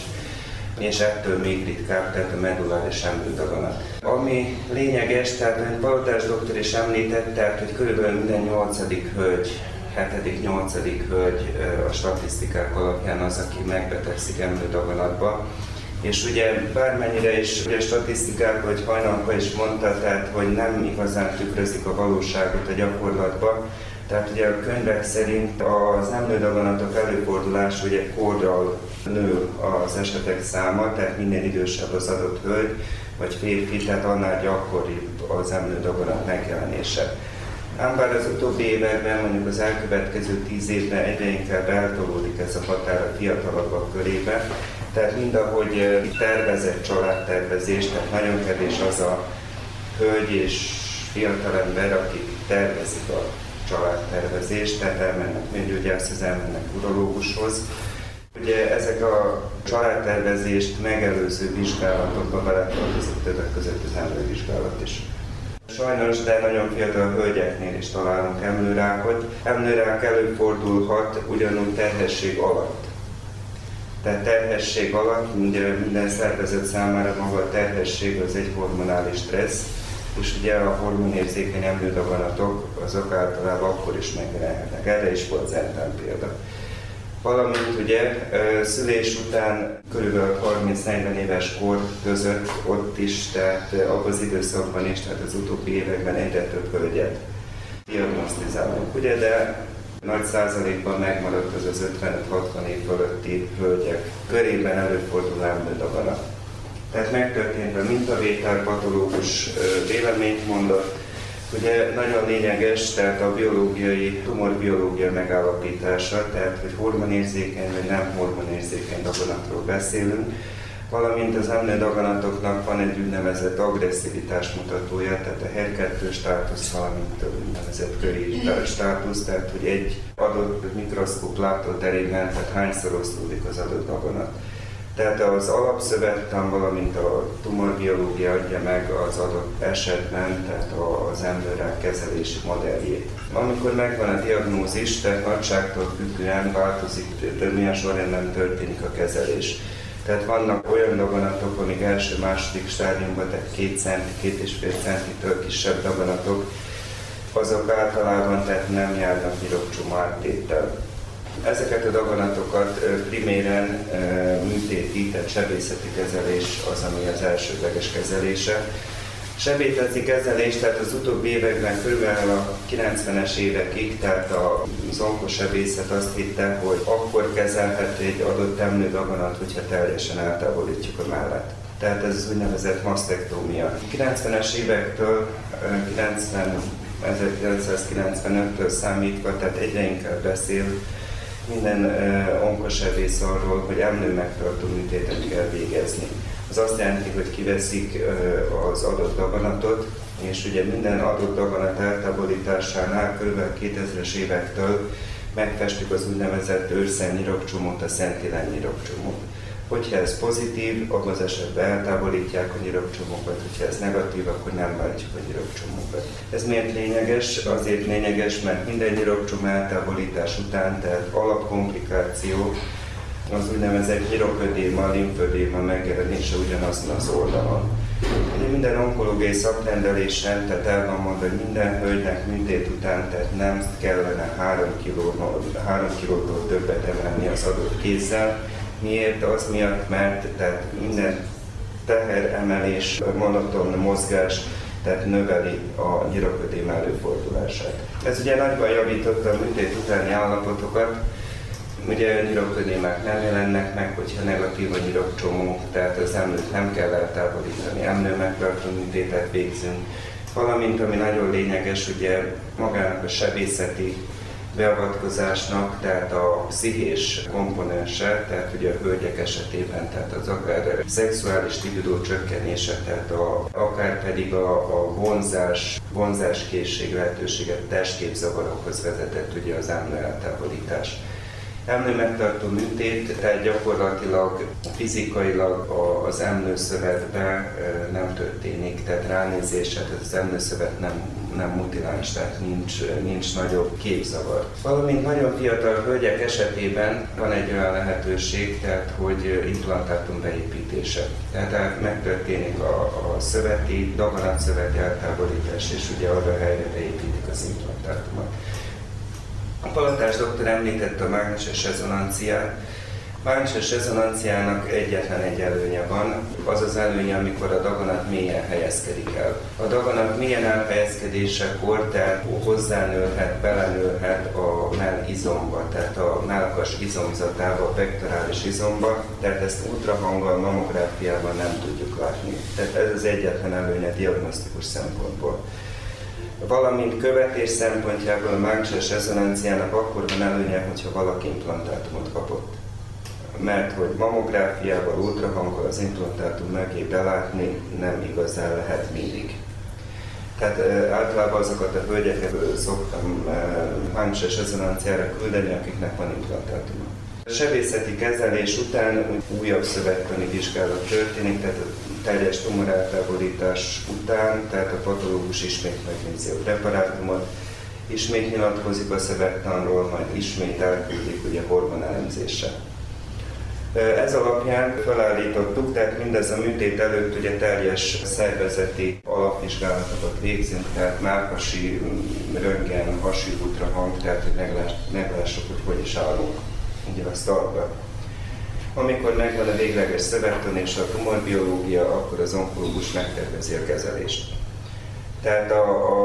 és ettől még ritkább, tehát a medulláris emlődaganat. Ami lényeges, tehát hogy Palotás doktor is említett, tehát hogy körülbelül minden nyolcadik hölgy, hetedik-nyolcadik hölgy a statisztikák alapján az, aki megbetegszik emlődaganatba. És ugye bármennyire is ugye a statisztikák, vagy hajnalka is mondta, tehát hogy nem igazán tükrözik a valóságot a gyakorlatba. Tehát ugye a könyvek szerint az emlődaganatok előfordulása ugye korral nő az esetek száma, tehát minél idősebb az adott hölgy vagy férfi, tehát annál gyakoribb az emlődaganat megjelenése. Ám bár az utóbbi években, mondjuk az elkövetkező tíz évben egyre inkább eltolódik ez a határ a fiatalabbak körébe, tehát mindahogy tervezett családtervezés, tehát nagyon kevés az a hölgy és fiatalember, aki tervezik a családtervezést, tehát elmennek nőgyógyászhoz, elmennek urológushoz. Ugye ezek a családtervezést megelőző vizsgálatokba beletartozik többek között az emlővizsgálat is. Sajnos, de nagyon fiatal hölgyeknél is találunk emlőrákot. Emlőrák előfordulhat ugyanúgy terhesség alatt. Tehát terhesség alatt minden szervezet számára maga a terhesség az egy hormonális stressz, és ugye a hormonérzékeny emlődaganatok azok általában akkor is megjelenhetnek. Erre is volt zentán példa. Valamint ugye szülés után kb. harminc-negyven éves kor között ott is, tehát abban az időszakban is, tehát az utóbbi években egyre több hölgyet diagnosztizálunk, ugye, de nagy százalékban megmaradt az az ötvenöt-hatvan év fölötti hölgyek körében előfordul emlődaganat. Tehát megtörtént a mintavétel, patológus véleményt mondott. Ugye nagyon lényeges, tehát a biológiai, tumorbiológia megállapítása, tehát hogy hormonérzékeny vagy nem hormonérzékeny daganatról beszélünk, valamint az emlődaganatoknak van egy úgynevezett agresszivitás mutatója, tehát a her kettő státusz, valamint a úgynevezett köri státusz, tehát hogy egy adott mikroszkóp látóterében, tehát hányszoroszlódik az adott daganat. Tehát az alapszövettan, valamint a tumorbiológia adja meg az adott esetben, tehát az emlőrák kezelési modelljét. Amikor megvan a diagnózis, tehát nagyságtól függően változik, de milyen sorrendben történik a kezelés. Tehát vannak olyan daganatok, amik első-második stádiumban, tehát két centi, két és fél centitől kisebb daganatok, azok általában tehát nem járnak nyirokcsoma áttéttel. Ezeket a daganatokat priméren műtéti, tehát sebészeti kezelés az, ami az elsődleges kezelése. Sebészeti kezelés, tehát az utóbbi években, körülbelül a kilencvenes évekig, tehát az onkosebészet azt hitte, hogy akkor kezelhető egy adott emlődaganat, hogyha teljesen eltávolítjuk a mellett. Tehát ez az úgynevezett masztektómia. kilencvenes évektől, ezerkilencszázkilencvenöttől számítva, tehát egyre inkább beszél minden onkosebész arról, hogy emlő megtartó műtétet kell végezni. Az azt jelenti, hogy kiveszik az adott daganatot, és ugye minden adott daganat eltávolításánál kb. kétezres évektől megfestjük az úgynevezett őrszem-nyirokcsomót, a szentillen-nyirokcsomót. Hogyha ez pozitív, abban az esetben eltávolítják a nyirokcsomókat, hogyha ez negatív, akkor nem váltjuk a nyirokcsomókat. Ez miért lényeges? Azért lényeges, mert minden nyirokcsom eltávolítás után, tehát alapkomplikáció, az úgynevezett nyiroködéma, limfödéma megjelenése ugyanazon az oldalon. Ugye minden onkológiai szakrendelésen, tehát el van mondva, hogy minden hölgynek műtét után, tehát nem kellene három kilótól többet emelni az adott kézzel. Miért? Az miatt, mert tehát minden teheremelés, monoton mozgás, tehát növeli a nyirokködém előfordulását. Ez ugye nagyban javította a műtét utáni állapotokat, Ugye öngyiloktödémák nem jelennek meg, hogyha negatív a gyilokcsomó, tehát az emlőt nem kell eltávolítani, emlőmegtartó műtétet végzünk. Valamint, ami nagyon lényeges, ugye magának a sebészeti beavatkozásnak, tehát a pszichés komponense, tehát ugye a hölgyek esetében, tehát az akár szexuális libidó csökkenése, tehát a, akár pedig a, a vonzás, vonzáskészség lehetőséget testképzavarokhoz vezetett ugye az emlő eltávolítás. Emlő megtartó műtét, tehát gyakorlatilag fizikailag az emlőszövetbe nem történik, tehát ránézésre, tehát az emlőszövet nem, nem mutiláns, tehát nincs, nincs nagyobb képzavar. Valamint nagyon fiatal hölgyek esetében van egy olyan lehetőség, tehát hogy implantátum beépítése. Tehát megtörténik a, a szöveti, daganatszöveti eltávolítás, és ugye arra a helyre beépítik az implantátumot. A Palotás doktor említette a mágneses rezonanciát. A mágneses rezonanciának egyetlen egy előnye van, az az előnye, amikor a daganat mélyen helyezkedik el. A daganat mélyen elhelyezkedésekor, tehát hozzánőlhet, belenőlhet a mellizomba, tehát a mellkas izomzatába, a pektorális izomba, tehát ezt ultrahanggal, mamográfiában nem tudjuk látni. Tehát ez az egyetlen előnye diagnosztikus szempontból. Valamint követés szempontjából a mágneses rezonanciának akkor van előnye, hogyha valaki implantátumot kapott. Mert hogy mamográfiával, ultrahanggal az implantátum mögé belátni nem igazán lehet mindig. Tehát általában azokat a hölgyeket szoktam mágneses rezonanciára küldeni, akiknek van implantátuma. A sebészeti kezelés után újabb szövettani vizsgálat történik, tehát teljes tumoreltávolítás után, tehát a patológus ismét megnézi a preparátumot, ismét nyilatkozik a szövettanról, majd ismét elküldik ugye hormonelemzésre. Ez alapján felállítottuk, tehát mindez a műtét előtt ugye teljes szervezeti alapvizsgálatokat végzünk, tehát mellkasi röntgen, hasi ultrahang, tehát hogy meglássuk, hogy hogy is állunk ugye a sztalba. Amikor megvan a végleges szövettan és a tumorbiológia, akkor az onkológus megtervezi a kezelést. Tehát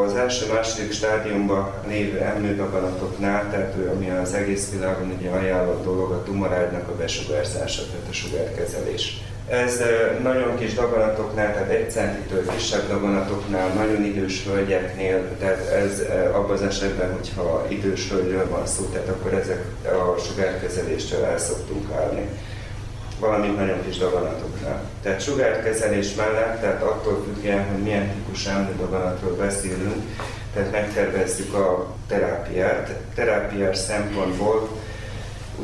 az első-második stádiumban lévő emlődaganatoknál, tehát ami az egész világon ugye ajánlott dolog, a tumorágynak a besugárzása, tehát a sugárkezelés. Ez nagyon kis daganatoknál, tehát egy centitől kisebb daganatoknál, nagyon idős hölgyeknél, tehát ez abban az esetben, hogyha idős hölgyről van szó, tehát akkor ezek a sugárkezeléstől el szoktunk állni. Valamint nagyon kis daganatoknál. Tehát sugárkezelés mellett, tehát attól függően, hogy milyen típus emlődaganatról beszélünk, tehát megtervezzük a terápiát. Terápiás szempontból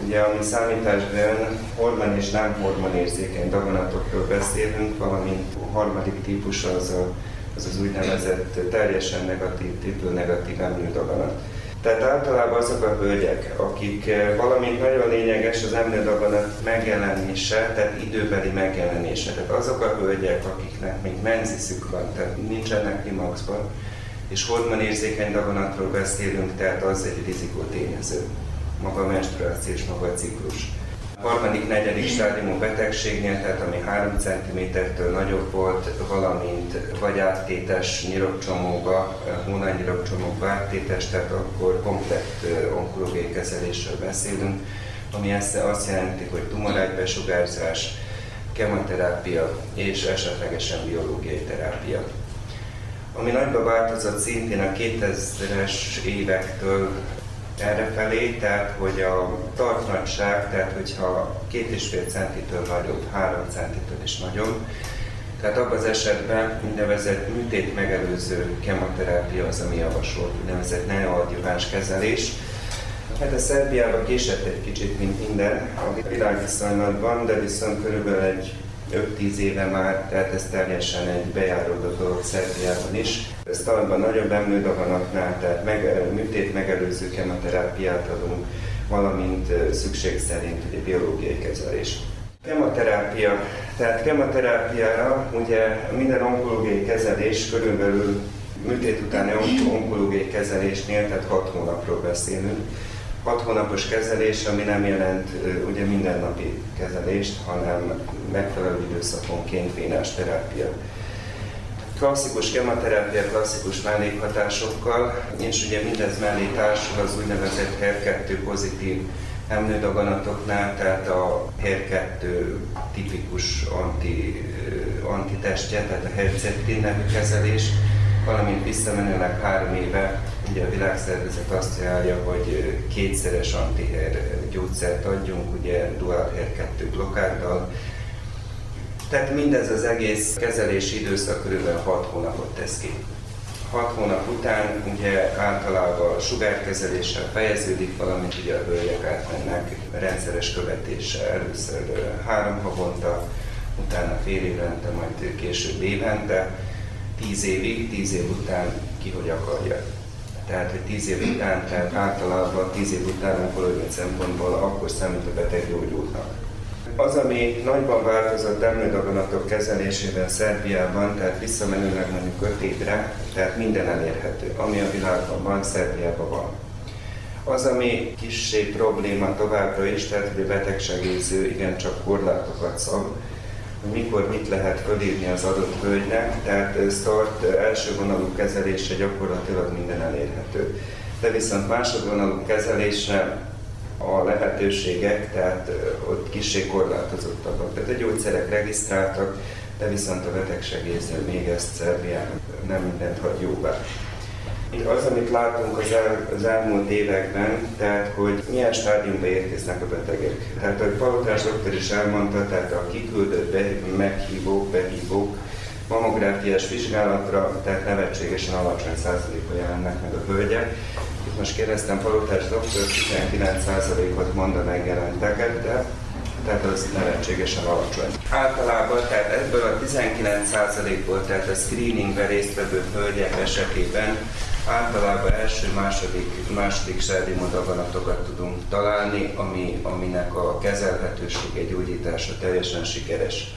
ugye, ami számításban jön, hormon és nem hormonérzékeny daganatokról beszélünk, valamint a harmadik típus az a, az, az úgynevezett teljesen negatív, titől negatív emlődaganat. Tehát általában azok a hölgyek, akik valamint nagyon lényeges az emlődaganat megjelenése, tehát időbeli megjelenése. Tehát azok a hölgyek, akiknek még menziszük van, tehát nincsenek imaxban, és hormonérzékeny daganatról beszélünk, tehát az egy rizikótényező. Maga a menstruáció és maga a ciklus. A harmadik, negyedik stádiumú betegségnél, tehát ami három centimétertől nagyobb volt, valamint vagy áttétes nyirokcsomóba, hónalnyirokcsomóba áttétes, tehát akkor komplett onkológiai kezelésről beszélünk, ami azt jelenti, hogy tumorágybesugárzás, kemoterápia és esetlegesen biológiai terápia. Ami nagyban változott szintén a kétezres évektől, errefelé, tehát hogy a tartnagyság, tehát hogyha két és fél centitől nagyobb, három centitől is nagyobb, tehát abban az esetben úgynevezett műtét megelőző kemoterápia az, ami javasolt, úgynevezett neoadjuváns kezelés. Hát a Szerbiában késett egy kicsit, mint minden a világviszonylatban, de viszont körülbelül egy öt-tíz éve már, tehát ez teljesen egy bejáródó dolog Szerbiában is. Ez talán nagyobb emlődaganatnál, tehát meg, műtét megelőző kemoterápiát adunk, valamint szükség szerint ugye, biológiai kezelés. Kemoterápia. Tehát kemoterápiára ugye minden onkológiai kezelés körülbelül műtét utáni onkológiai kezelésnél, tehát hat hónapról beszélünk. hat hónapos kezelés, ami nem jelent ugye mindennapi kezelést, hanem megfelelő időszakonként vénás terápia. Klasszikus kemoterápia klasszikus mellékhatásokkal, és ugye mindez mellé társul az úgynevezett H E R kettő pozitív hemnődaganatoknál, tehát a hé er kettő tipikus anti, antitestje, tehát a herceptin nevű kezelés, valamint visszamenőleg három éve ugye a világszervezet azt ajánlja, hogy kétszeres anti-hér gyógyszert adjunk, ugye dual hé er kettő blokkáddal. Tehát mindez az egész kezelési időszak körülbelül hat hónapot tesz ki. hat hónap után ugye általában a sugárkezeléssel fejeződik, valamint ugye a hölgyek átmennek rendszeres követéssel, először három havonta, utána fél évente, majd később évente, tíz évig, tíz év után ki hogy akarja. Tehát, hogy tíz év után, tehát általában tíz év után onkológiai szempontból akkor számít a beteg gyógyultnak. Az, ami nagyban változott emlődaganatok kezelésében Szerbiában, tehát visszamenőleg mondjuk öt évre, tehát minden elérhető, ami a világban van, Szerbiában van. Az, ami kissé probléma továbbra is, tehát hogy a betegsegélyző igencsak korlátokat szab, hogy mikor mit lehet fölírni az adott hölgynek, tehát start első vonalú kezelése gyakorlatilag minden elérhető. De viszont másodvonalú kezelésre a lehetőségek, tehát ott kissé korlátozottabbak. Tehát a gyógyszerek regisztráltak, de viszont a betegsegélyző még ezt Szerbiában nem mindent hagy jóvá. Az, amit látunk az, el, az elmúlt években, tehát hogy milyen stádiumba érkeznek a betegek. Tehát, ahogy Palotás doktor is elmondta, tehát a kiküldött be, meghívók, behívók mammográfiás vizsgálatra, tehát nevetségesen alacsony százaléka jelennek meg a hölgyek. Itt most kérdeztem Palotás doktor, tizenkilenc százalékot mondta megjelentek, de tehát az nevetségesen alacsony. Általában tehát ebből a tizenkilenc százalékból, tehát a screeningben résztvevő hölgyek esetében általában első-második második daganatokat tudunk találni, ami, aminek a kezelhetősége, gyógyítása teljesen sikeres.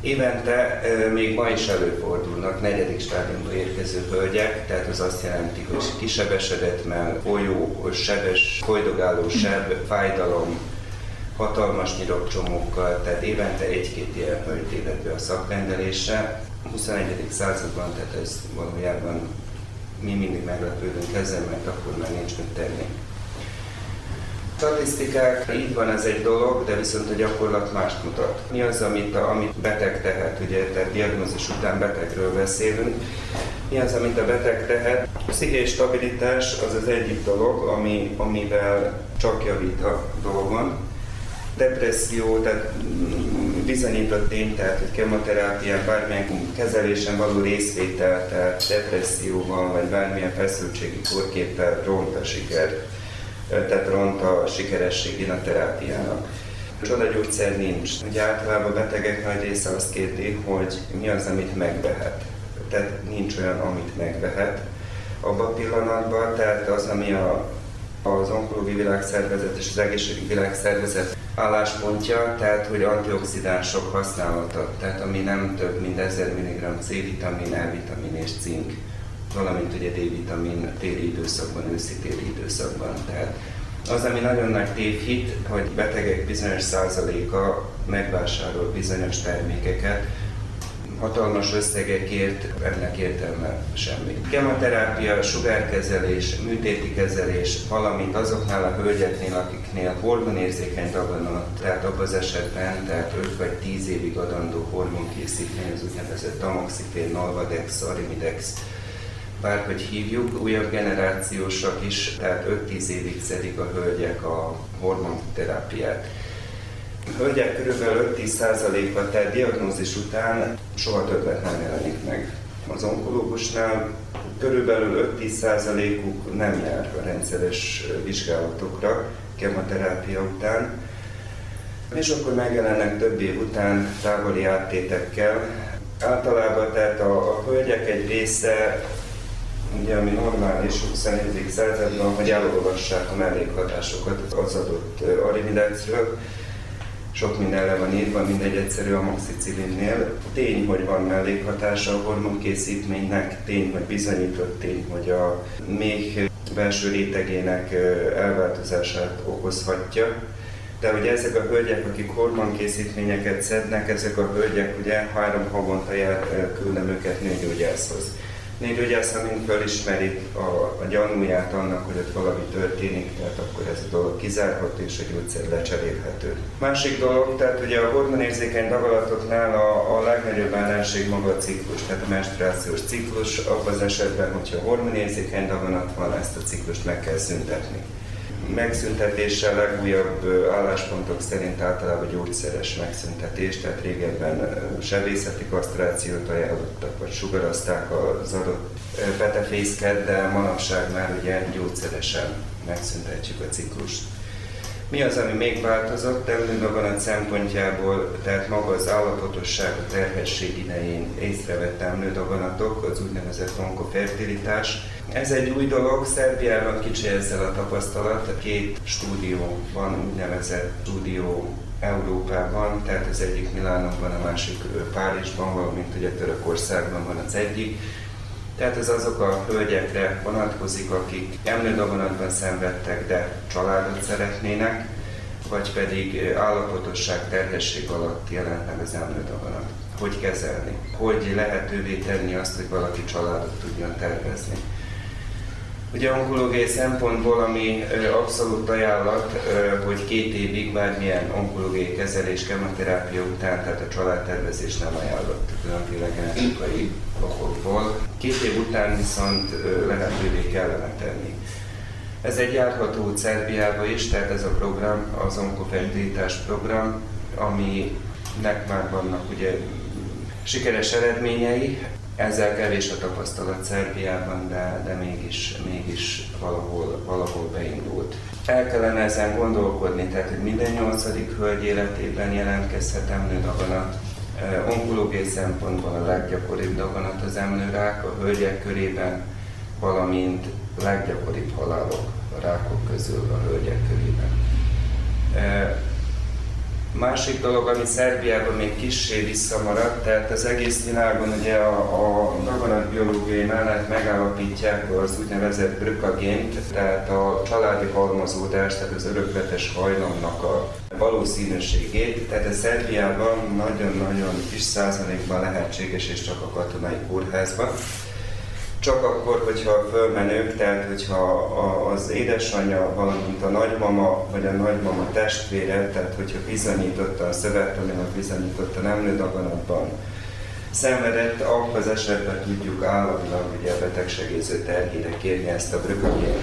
Évente még ma is előfordulnak negyedik stádiumba érkező hölgyek, tehát az azt jelenti, hogy kisebesedett mell, folyó, sebes, folydogáló seb, fájdalom, hatalmas nyirokcsomókkal, tehát évente egy-két ilyen hölgyt életve a szakrendelésre. A huszonegyedik században, tehát ez valójában mi mindig meglepődünk ezzel, mert akkor már nincs mit tenni. Statisztikák, így van, ez egy dolog, de viszont a gyakorlat mást mutat. Mi az, amit, a, amit beteg tehet, ugye, tehát diagnózis után betegről beszélünk. Mi az, amit a beteg tehet? A pszichés stabilitás az az egyik dolog, ami, amivel csak javít a dolgon. Depresszió, tehát bizonyított tény, tehát hogy kemoterápián, bármilyen kezelésen való részvétel, tehát depresszióval, vagy bármilyen feszültségi kórképpel ront a siker, tehát ront a sikerességén a terápiának. Csodagyógyszer nincs. Ugye általában a betegek nagy része azt kérdi, hogy mi az, amit megvehet. Tehát nincs olyan, amit megvehet. Abban a pillanatban, tehát az, ami a, az Onkológiai Világszervezet és az Egészségügyi Világszervezet álláspontja, tehát hogy antioxidánsok használata, tehát ami nem több mint ezer milligramm C-vitamin, E-vitamin és cink, valamint ugye D-vitamin téli időszakban, őszi téli időszakban. Tehát az, ami nagyon nagy tévhit, hogy betegek bizonyos százaléka megvásárol bizonyos termékeket, hatalmas összegekért, ennek értelme semmi. Kemoterápia, sugárkezelés, műtéti kezelés, valamint azoknál a hölgyeknél, akiknél hormonérzékeny daganat, tehát abban az esetben, tehát öt vagy tíz évig adandó hormonkészítmény, az úgynevezett tamoxifén, nolvadex, arimidex, bárhogy hívjuk, újabb generációsak is, tehát öt-tíz évig szedik a hölgyek a hormonterápiát. A hölgyek körülbelül öt-tíz százaléka, tehát diagnózis után soha többet nem jelenik meg. Az onkológusnál körülbelül öt-tíz százalékuk nem jár a rendszeres vizsgálatokra kemoterápia után, és akkor megjelennek több év után távoli áttétekkel. Általában tehát a, a hölgyek egy része, ugye, ami normális huszonegyedik században, hogy elolvassák a mellékhatásokat az adott arimidexről. Sok mindenre van írva, mindegy egyszerű a amoxicilinnél. Tény, hogy van mellékhatása a hormonkészítménynek, tény, hogy bizonyított tény, hogy a méh belső rétegének elváltozását okozhatja. De ugye ezek a hölgyek, akik hormonkészítményeket szednek, ezek a hölgyek ugye három havonta jel- küldem őket nőgyógyászhoz. Népgyógyász, amint fölismerik a, a gyanúját annak, hogy ott valami történik, tehát akkor ez a dolog kizárható és a gyógyszer lecserélhető. Másik dolog, tehát ugye a hormonérzékeny daggalatoknál a, a legnagyobb ellenség maga a ciklus, tehát a menstruációs ciklus, abban az esetben, hogyha hormonérzékeny daggalat van, ezt a ciklust meg kell szüntetni. Megszüntetéssel legújabb álláspontok szerint általában gyógyszeres megszüntetés, tehát régebben sebészeti kasztrációt ajánlottak, vagy sugarazták az adott petefészket, de manapság már ugye gyógyszeresen megszüntetjük a ciklust. Mi az, ami még változott? Emlődaganat szempontjából, tehát maga az állapotosság a terhesség idején észrevett emlődaganatok, az úgynevezett onkofertilitás. Ez egy új dolog, Szerbiában kicsi ezzel a tapasztalat. Két stúdió van, úgynevezett stúdió Európában, tehát az egyik Milánóban, a másik Párizsban, valamint ugye Törökországban van az egyik. Tehát ez azok a hölgyekre vonatkozik, akik emlődaganatban szenvedtek, de családot szeretnének, vagy pedig állapotosság terhesség alatt jelent meg az emlődaganat. Hogy kezelni? Hogy lehetővé tenni azt, hogy valaki családot tudjon tervezni? Ugye onkológiai szempontból, ami abszolút ajánlat, hogy két évig bármilyen onkológiai kezelés, kemoterápia után, tehát a családtervezés nem ajánlott különféle genetikai okokból. Két év után viszont lehetővé kellene tenni. Ez egy járható út Szerbiába is, tehát ez a program, az onkofertilitás program, aminek már vannak ugye sikeres eredményei. Ezzel kevés a tapasztalat Szerbiában, de, de mégis, mégis valahol, valahol beindult. El kellene ezen gondolkodni, tehát hogy minden nyolcadik hölgy életében jelentkezhet emlődaganat. Onkológiai szempontból a leggyakoribb daganat az emlőrák a hölgyek körében, valamint leggyakoribb halálok a rákok közül a hölgyek körében. Másik dolog, ami Szerbiában még kissé visszamaradt, tehát az egész világon ugye a, a daganatbiológiai mellett megállapítják az úgynevezett brükagént, tehát a családi halmozódás, tehát az örökletes hajlamnak a valószínűségét. Tehát a Szerbiában nagyon-nagyon kis százalékban lehetséges, és csak a katonai kórházban. Csak akkor, hogyha a fölmenők, tehát hogyha az édesanyja, valamint a nagymama vagy a nagymama testvére, tehát hogyha bizonyítottan, szövettanulnak bizonyítottan emlődaganatban szenvedett, akkor az esetben tudjuk államilag ugye a betegsegélyző terhére kérni ezt a brükagént.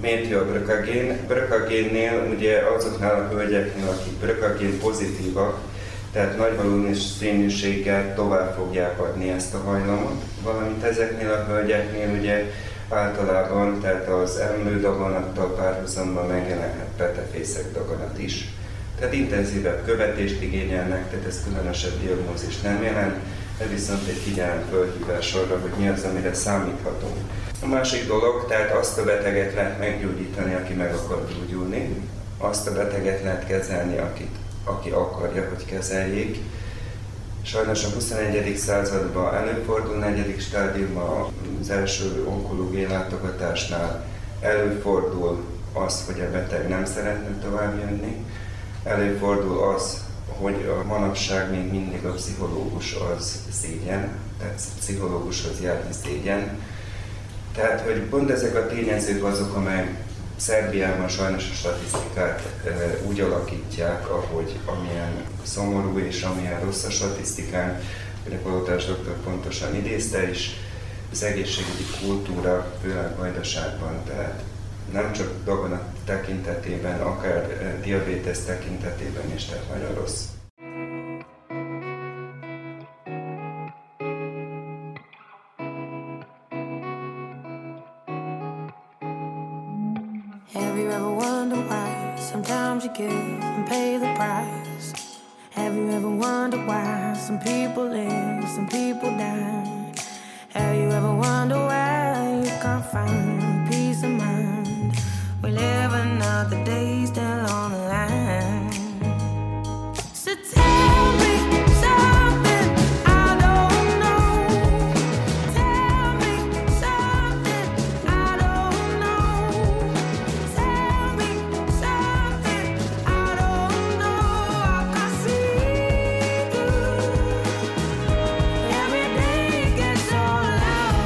Miért jó a brükagén? Brükagénnél ugye azoknál a hölgyeknél, akik brükagén pozitívak, tehát nagy valószínűséggel tovább fogják adni ezt a hajlamot, valamint ezeknél a hölgyeknél ugye általában, tehát az emlődaganattal párhuzamban megjelenhet petefészek daganat is. Tehát intenzívebb követést igényelnek, tehát ez különösebb diagnózist nem jelent, de viszont egy figyelem fölhívás arra, hogy mi az, amire számíthatunk. A másik dolog, tehát azt a beteget lehet meggyógyítani, aki meg akar gyógyulni, azt a beteget lehet kezelni, akit aki akarja, hogy kezeljék. Sajnos a huszonegyedik században előfordul, negyedik stádiumban az első onkológiai látogatásnál előfordul az, hogy a beteg nem szeretne tovább jönni, előfordul az, hogy a manapság még mindig a pszichológus az szégyen, tehát pszichológushoz járni szégyen. Tehát, hogy pont ezek a tényezők azok, amelyek Szerbiában sajnos a statisztikát e, úgy alakítják, ahogy amilyen szomorú és amilyen rossz a statisztikán, hogy a Palotás doktor pontosan idézte is, az egészségügyi kultúra főleg Vajdaságban, tehát nem csak daganat tekintetében, akár diabétesz tekintetében is, tehát nagyon rossz. And pay the price. Have you ever wondered why some people live, some people die? Have you ever wondered why you can't find peace of mind? We live another day still on the line. So tell me something I don't know. Tell me something I don't know. Tell me something. Every day gets so loud.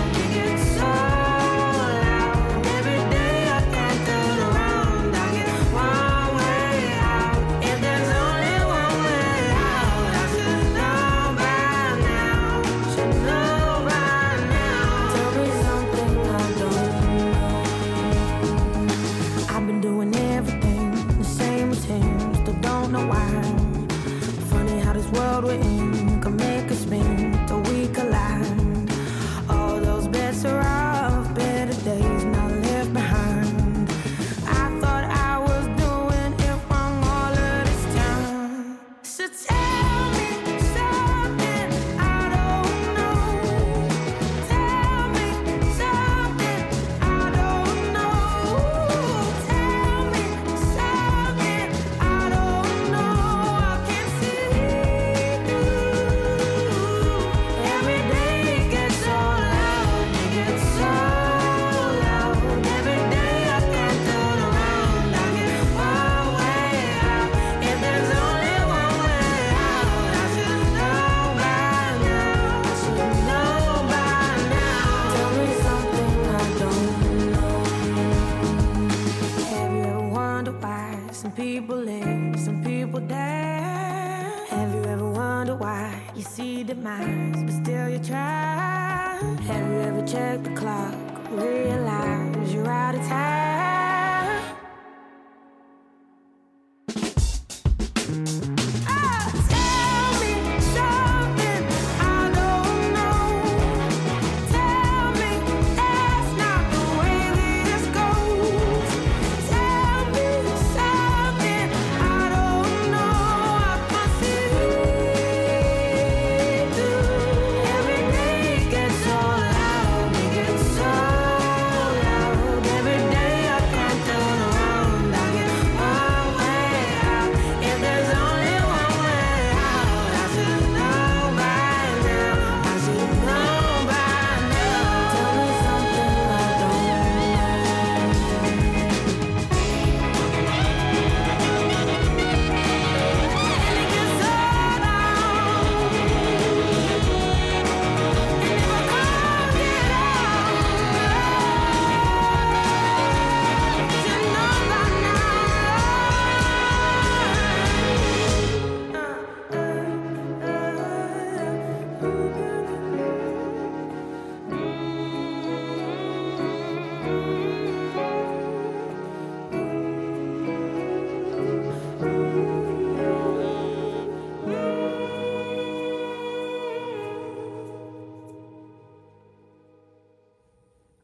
see demise, but still you try. Have you ever checked the clock? Realize you're out of time.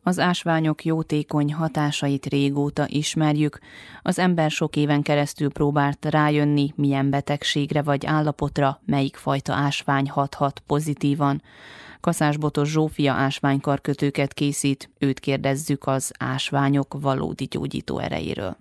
Az ásványok jótékony hatásait régóta ismerjük, az ember sok éven keresztül próbált rájönni, milyen betegségre vagy állapotra melyik fajta ásvány hathat pozitívan. Kaszásbotos Zsófia ásványkarkötőket készít, őt kérdezzük az ásványok valódi gyógyító erejéről.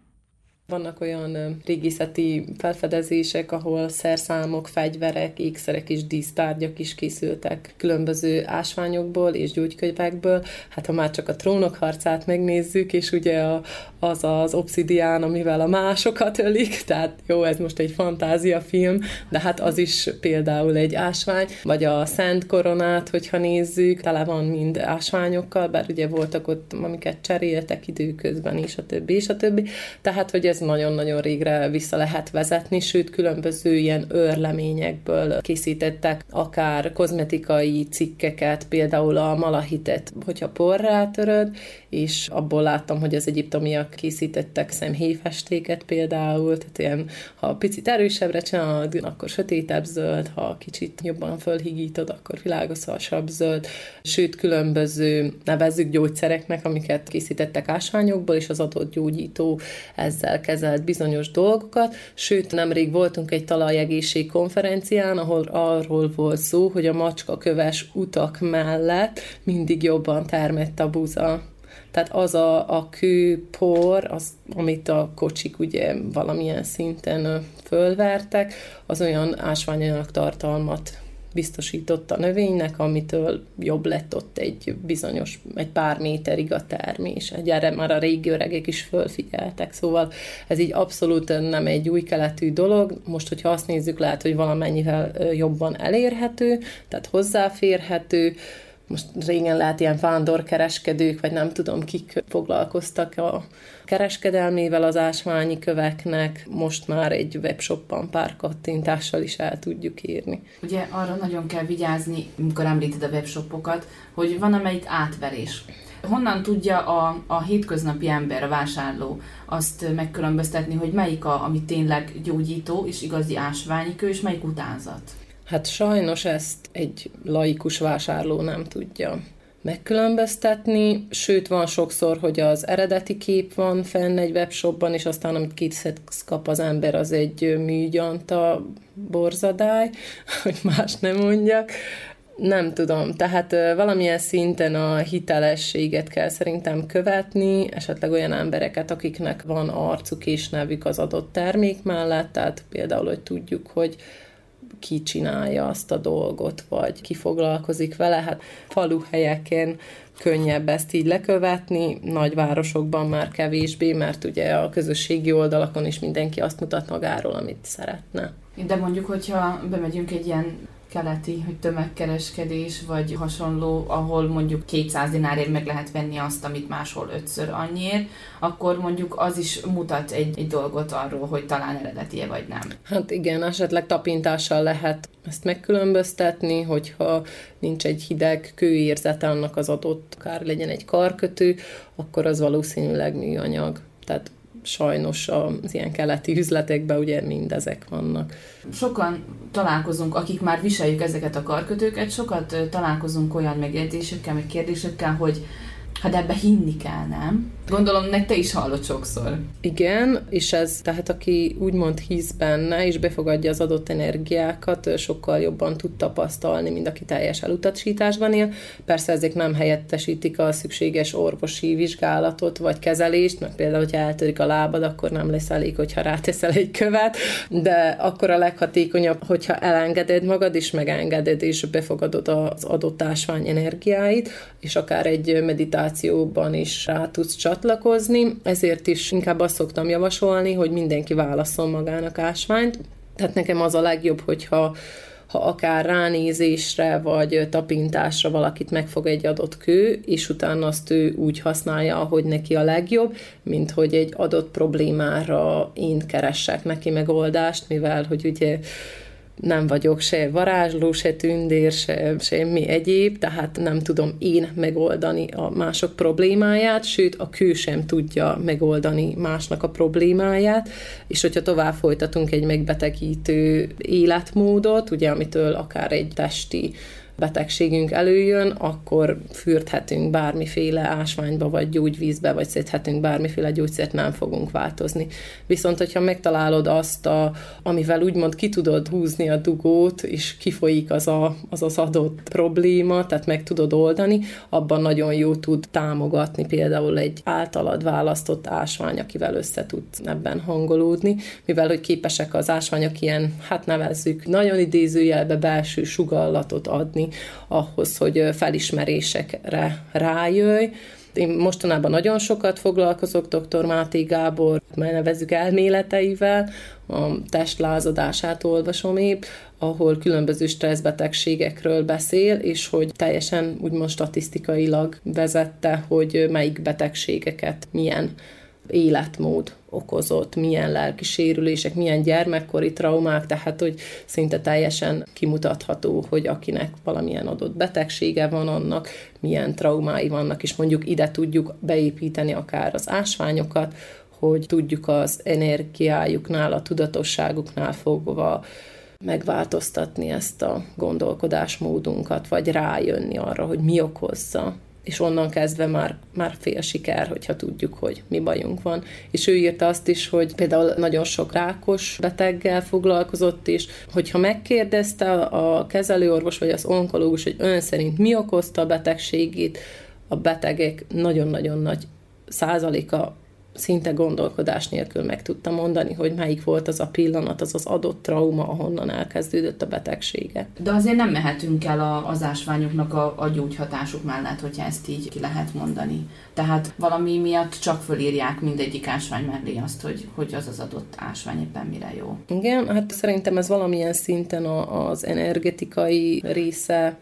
Vannak olyan régészeti felfedezések, ahol szerszámok, fegyverek, ékszerek és dísztárgyak is készültek különböző ásványokból és gyógykönyvekből. Hát ha már csak a Trónok harcát megnézzük, és ugye a, az az obszidián, amivel a másokat ölik, tehát jó, ez most egy fantáziafilm, de hát az is például egy ásvány, vagy a Szent Koronát, hogyha nézzük, tele van mind ásványokkal, bár ugye voltak ott, amiket cseréltek időközben, és a többi, és a többi. Tehát, hogy ez nagyon-nagyon régre vissza lehet vezetni, sőt, különböző ilyen őrleményekből készítettek akár kozmetikai cikkeket, például a malahitet, hogyha porrá töröd, és abból láttam, hogy az egyiptomiak készítettek szemhéjfestéket például, tehát ilyen, ha picit erősebbre csinálod, akkor sötétebb zöld, ha kicsit jobban fölhigítod, akkor világosabb zöld, sőt, különböző nevezzük gyógyszereknek, amiket készítettek ásványokból, és az adott gyógyító ezzel kezelt bizonyos dolgokat, sőt, nemrég voltunk egy talajegészség konferencián, ahol arról volt szó, hogy a macskaköves utak mellett mindig jobban termett a buza. Tehát az a, a kőpor, az, amit a kocsik ugye valamilyen szinten fölvertek, az olyan ásványanyag tartalmat biztosított a növénynek, amitől jobb lett ott egy bizonyos, egy pár méterig a termés. Erre már a régi öregek is fölfigyeltek, szóval ez így abszolút nem egy új keletű dolog. Most, hogyha azt nézzük, lehet, hogy valamennyivel jobban elérhető, tehát hozzáférhető. Most régen lehet ilyen vándorkereskedők, vagy nem tudom, kik foglalkoztak a kereskedelmével az ásványi köveknek, most már egy webshopban pár kattintással is el tudjuk írni. Ugye arra nagyon kell vigyázni, amikor említed a webshopokat, hogy van amelyik átverés. Honnan tudja a, a hétköznapi ember, a vásárló azt megkülönböztetni, hogy melyik a, ami tényleg gyógyító és igazi ásványi kő, és melyik utánzat? Hát sajnos ezt egy laikus vásárló nem tudja megkülönböztetni, sőt van sokszor, hogy az eredeti kép van fenn egy webshopban, és aztán amit készet kap az ember, az egy műgyanta borzadály, hogy más nem mondjak. Nem tudom, tehát valamilyen szinten a hitelességet kell szerintem követni, esetleg olyan embereket, akiknek van arcuk és nevük az adott termék mellett, tehát például, hogy tudjuk, hogy ki csinálja azt a dolgot, vagy ki foglalkozik vele. Hát faluhelyeken könnyebb ezt így lekövetni, nagyvárosokban már kevésbé, mert ugye a közösségi oldalakon is mindenki azt mutat magáról, amit szeretne. De mondjuk, hogyha bemegyünk egy ilyen keleti, hogy tömegkereskedés, vagy hasonló, ahol mondjuk kétszáz dinárért meg lehet venni azt, amit máshol ötször annyiért, akkor mondjuk az is mutat egy, egy dolgot arról, hogy talán eredetie vagy nem. Hát igen, esetleg tapintással lehet ezt megkülönböztetni, hogyha nincs egy hideg kőérzete annak az adott, akár legyen egy karkötő, akkor az valószínűleg műanyag. Tehát sajnos az ilyen keleti üzletekben ugye mindezek vannak. Sokan találkozunk, akik már viseljük ezeket a karkötőket, sokat találkozunk olyan megjegyzésekkel, meg kérdésekkel, hogy hát ebbe hinni kell, nem? Gondolom, nektek te is hallod sokszor. Igen, és ez, tehát aki úgymond hisz benne, és befogadja az adott energiákat, sokkal jobban tud tapasztalni, mint aki teljes elutasításban él. Persze ezek nem helyettesítik a szükséges orvosi vizsgálatot, vagy kezelést, meg például, hogyha eltörik a lábad, akkor nem lesz elég, hogyha ráteszel egy követ, de akkor a leghatékonyabb, hogyha elengeded magad, és megengeded, és befogadod az adott ásvány energiáit, és akár egy meditációban is rá tudsz csatlakozni. Ezért is inkább azt szoktam javasolni, hogy mindenki válasszon magának ásványt. Tehát nekem az a legjobb, hogyha ha akár ránézésre vagy tapintásra valakit megfog egy adott kő, és utána azt ő úgy használja, ahogy neki a legjobb, mint hogy egy adott problémára én keressek neki megoldást, mivel hogy ugye nem vagyok se varázsló, se tündér, se semmi egyéb, tehát nem tudom én megoldani a mások problémáját, sőt a kő sem tudja megoldani másnak a problémáját, és hogyha tovább folytatunk egy megbetegítő életmódot, ugye amitől akár egy testi betegségünk előjön, akkor fürdhetünk bármiféle ásványba, vagy gyógyvízbe, vagy szedhetünk bármiféle gyógyszert, nem fogunk változni. Viszont, hogyha megtalálod azt, a, amivel úgymond ki tudod húzni a dugót, és kifolyik az, a, az az adott probléma, tehát meg tudod oldani, abban nagyon jó tud támogatni például egy általad választott ásvány, akivel össze tudsz ebben hangolódni, mivel hogy képesek az ásványok ilyen, hát nevezzük, nagyon idézőjelbe belső sugallatot adni, ahhoz, hogy felismerésekre rájöjj. Én mostanában nagyon sokat foglalkozok doktor Máté Gábor, már nevezzük elméleteivel, a testlázadását olvasom épp, ahol különböző stresszbetegségekről beszél, és hogy teljesen úgymond statisztikailag vezette, hogy melyik betegségeket milyen életmód okozott, milyen lelki sérülések, milyen gyermekkori traumák, tehát hogy szinte teljesen kimutatható, hogy akinek valamilyen adott betegsége van, annak milyen traumái vannak, és mondjuk ide tudjuk beépíteni akár az ásványokat, hogy tudjuk az energiájuknál, a tudatosságuknál fogva megváltoztatni ezt a gondolkodásmódunkat, vagy rájönni arra, hogy mi okozza. És onnan kezdve már, már fél siker, hogyha tudjuk, hogy mi bajunk van. És ő írta azt is, hogy például nagyon sok rákos beteggel foglalkozott is, hogyha megkérdezte a kezelőorvos vagy az onkológus, hogy ön szerint mi okozta a betegségét, a betegek nagyon-nagyon nagy százaléka szinte gondolkodás nélkül meg tudta mondani, hogy melyik volt az a pillanat, az az adott trauma, ahonnan elkezdődött a betegsége. De azért nem mehetünk el az ásványoknak a, a gyógyhatásuk mellett, hogyha ezt így ki lehet mondani. Tehát valami miatt csak fölírják mindegyik ásvány mellé azt, hogy, hogy az az adott ásvány éppen mire jó. Igen, hát szerintem ez valamilyen szinten a, az energetikai része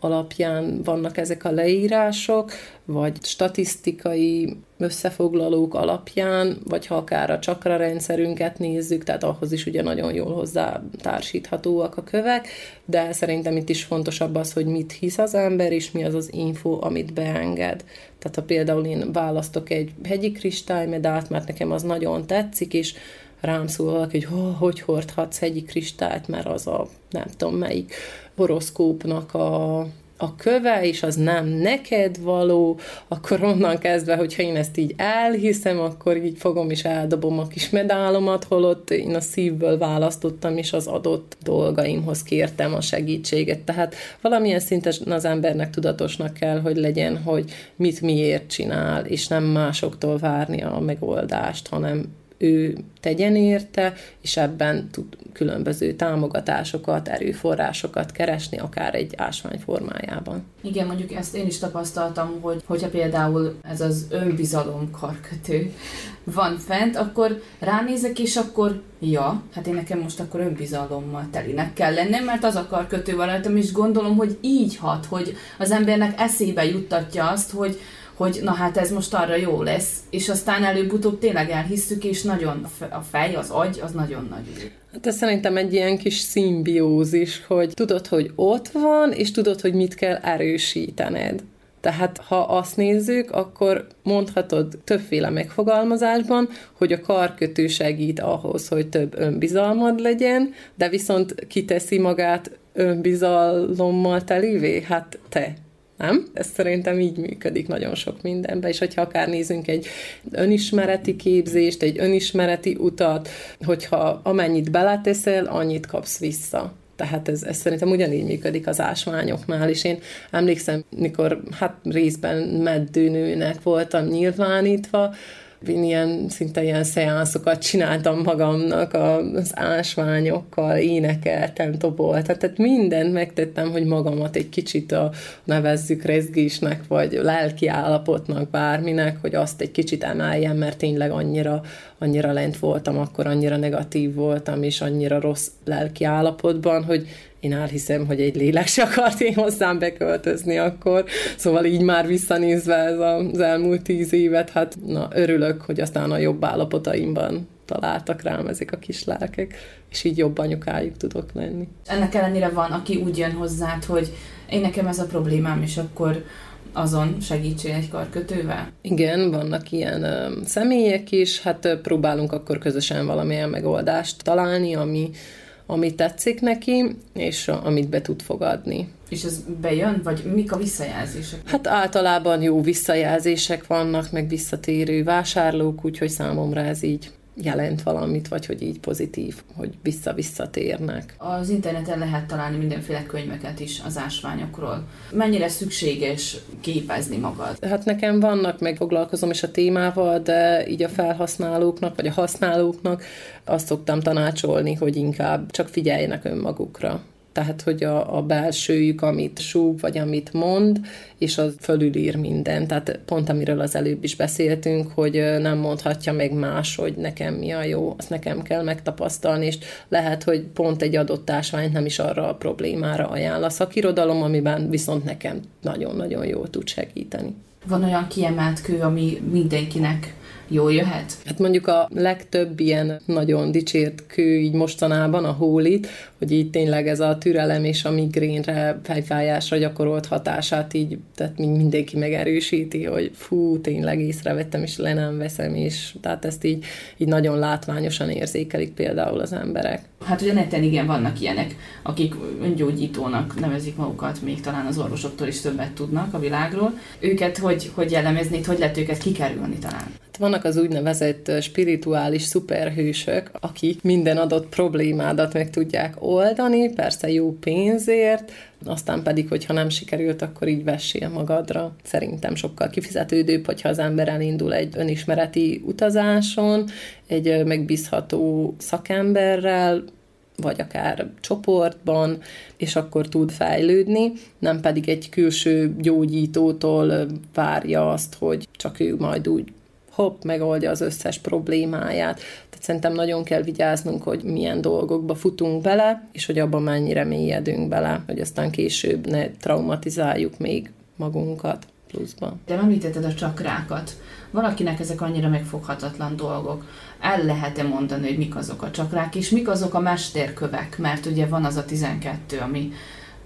alapján vannak ezek a leírások, vagy statisztikai összefoglalók alapján, vagy ha akár a csakra rendszerünket nézzük, tehát ahhoz is ugye nagyon jól hozzá társíthatóak a kövek, de szerintem itt is fontosabb az, hogy mit hisz az ember, és mi az az info, amit beenged. Tehát ha például én választok egy hegyi kristálymedát, mert nekem az nagyon tetszik, és rám szól valaki, hogy oh, hogy hordhatsz hegyi kristályt, mert az a nem tudom melyik horoszkópnak a, a köve, és az nem neked való, akkor onnan kezdve, hogyha én ezt így elhiszem, akkor így fogom és eldobom a kis medálomat, holott én a szívből választottam, és az adott dolgaimhoz kértem a segítséget. Tehát valamilyen szinten az embernek tudatosnak kell, hogy legyen, hogy mit miért csinál, és nem másoktól várni a megoldást, hanem ő tegyen érte, és ebben tud különböző támogatásokat, erőforrásokat keresni, akár egy ásvány formájában. Igen, mondjuk ezt én is tapasztaltam, hogy hogyha például ez az önbizalom karkötő van fent, akkor ránézek, és akkor ja, hát én nekem most akkor önbizalommal telinek kell lennem, mert az a karkötő van rajtam, és gondolom, hogy így hat, hogy az embernek eszébe juttatja azt, hogy hogy na hát ez most arra jó lesz, és aztán előbb-utóbb tényleg elhisszük, és nagyon a fej, az agy, az nagyon nagy. Hát ez szerintem egy ilyen kis szimbiózis, hogy tudod, hogy ott van, és tudod, hogy mit kell erősítened. Tehát ha azt nézzük, akkor mondhatod többféle megfogalmazásban, hogy a karkötő segít ahhoz, hogy több önbizalmad legyen, de viszont kiteszi magát önbizalommal telivé? Hát te. Nem? Ez szerintem így működik nagyon sok mindenben, és hogyha akár nézünk egy önismereti képzést, egy önismereti utat, hogyha amennyit beleteszel, annyit kapsz vissza. Tehát ez, ez szerintem ugyanígy működik az ásványoknál, és én emlékszem, mikor hát részben meddőnőnek voltam nyilvánítva, én ilyen, szinte ilyen szeánszokat csináltam magamnak az ásványokkal, énekeltem, toboltam, tehát mindent megtettem, hogy magamat egy kicsit a, nevezzük rezgésnek, vagy lelki állapotnak, bárminek, hogy azt egy kicsit emeljem, mert tényleg annyira, annyira lent voltam, akkor annyira negatív voltam, és annyira rossz lelki állapotban, hogy én elhiszem, hogy egy lélek se akart én hozzám beköltözni akkor. Szóval így már visszanézve ez az elmúlt tíz évet, hát na, örülök, hogy aztán a jobb állapotaimban találtak rám ezek a kis lelkek, és így jobb anyukájuk tudok lenni. Ennek ellenére van, aki úgy jön hozzád, hogy én nekem ez a problémám, és akkor azon segítsél egy karkötővel? Igen, vannak ilyen ö, személyek is, hát ö, próbálunk akkor közösen valamilyen megoldást találni, ami ami tetszik neki, és amit be tud fogadni. És ez bejön, vagy mik a visszajelzések? Hát általában jó visszajelzések vannak, meg visszatérő vásárlók, úgyhogy számomra ez így jelent valamit, vagy hogy így pozitív, hogy vissza-visszatérnek. Az interneten lehet találni mindenféle könyveket is az ásványokról. Mennyire szükséges képezni magad? Hát nekem vannak, meg foglalkozom is a témával, de így a felhasználóknak, vagy a használóknak azt szoktam tanácsolni, hogy inkább csak figyeljenek önmagukra. Tehát, hogy a, a belsőjük, amit súg, vagy amit mond, és az fölülír mindent. Tehát pont amiről az előbb is beszéltünk, hogy nem mondhatja meg más, hogy nekem mi a jó, azt nekem kell megtapasztalni, és lehet, hogy pont egy adott ásványt nem is arra a problémára ajánl a szakirodalom, amiben viszont nekem nagyon-nagyon jól tud segíteni. Van olyan kiemelt kő, ami mindenkinek jól jöhet? Hát mondjuk a legtöbb ilyen nagyon dicsért kő így mostanában a hólit, hogy így tényleg ez a türelem és a migrénre, fejfájásra gyakorolt hatását így, tehát mindenki megerősíti, hogy fú, tényleg észrevettem, és le nem veszem, és tehát ezt így, így nagyon látványosan érzékelik például az emberek. Hát ugye neten igen, vannak ilyenek, akik öngyógyítónak nevezik magukat, még talán az orvosoktól is többet tudnak a világról. Őket hogy, hogy jellemeznéd, hogy lehet őket kikerülni talán? Vannak az úgynevezett spirituális szuperhősök, akik minden adott problémádat meg tudják oldani, persze jó pénzért, aztán pedig, hogyha nem sikerült, akkor így vessél magadra. Szerintem sokkal kifizetődőbb, hogyha az ember elindul egy önismereti utazáson, egy megbízható szakemberrel, vagy akár csoportban, és akkor tud fejlődni, nem pedig egy külső gyógyítótól várja azt, hogy csak ő majd úgy hopp, megoldja az összes problémáját. Tehát szerintem nagyon kell vigyáznunk, hogy milyen dolgokba futunk bele, és hogy abban mennyire mélyedünk bele, hogy aztán később ne traumatizáljuk még magunkat pluszban. De említetted a csakrákat. Valakinek ezek annyira megfoghatatlan dolgok. El lehet-e mondani, hogy mik azok a csakrák, és mik azok a mesterkövek? Mert ugye van az a tizenkettő, ami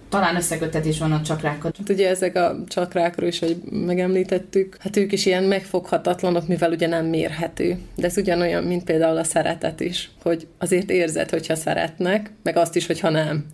talán összeköttetés van a csakrákkal. Hát ugye ezek a csakrákról is, hogy megemlítettük, hát ők is ilyen megfoghatatlanok, mivel ugye nem mérhető. De ez ugyanolyan, mint például a szeretet is, hogy azért érzed, hogyha szeretnek, meg azt is, hogyha nem.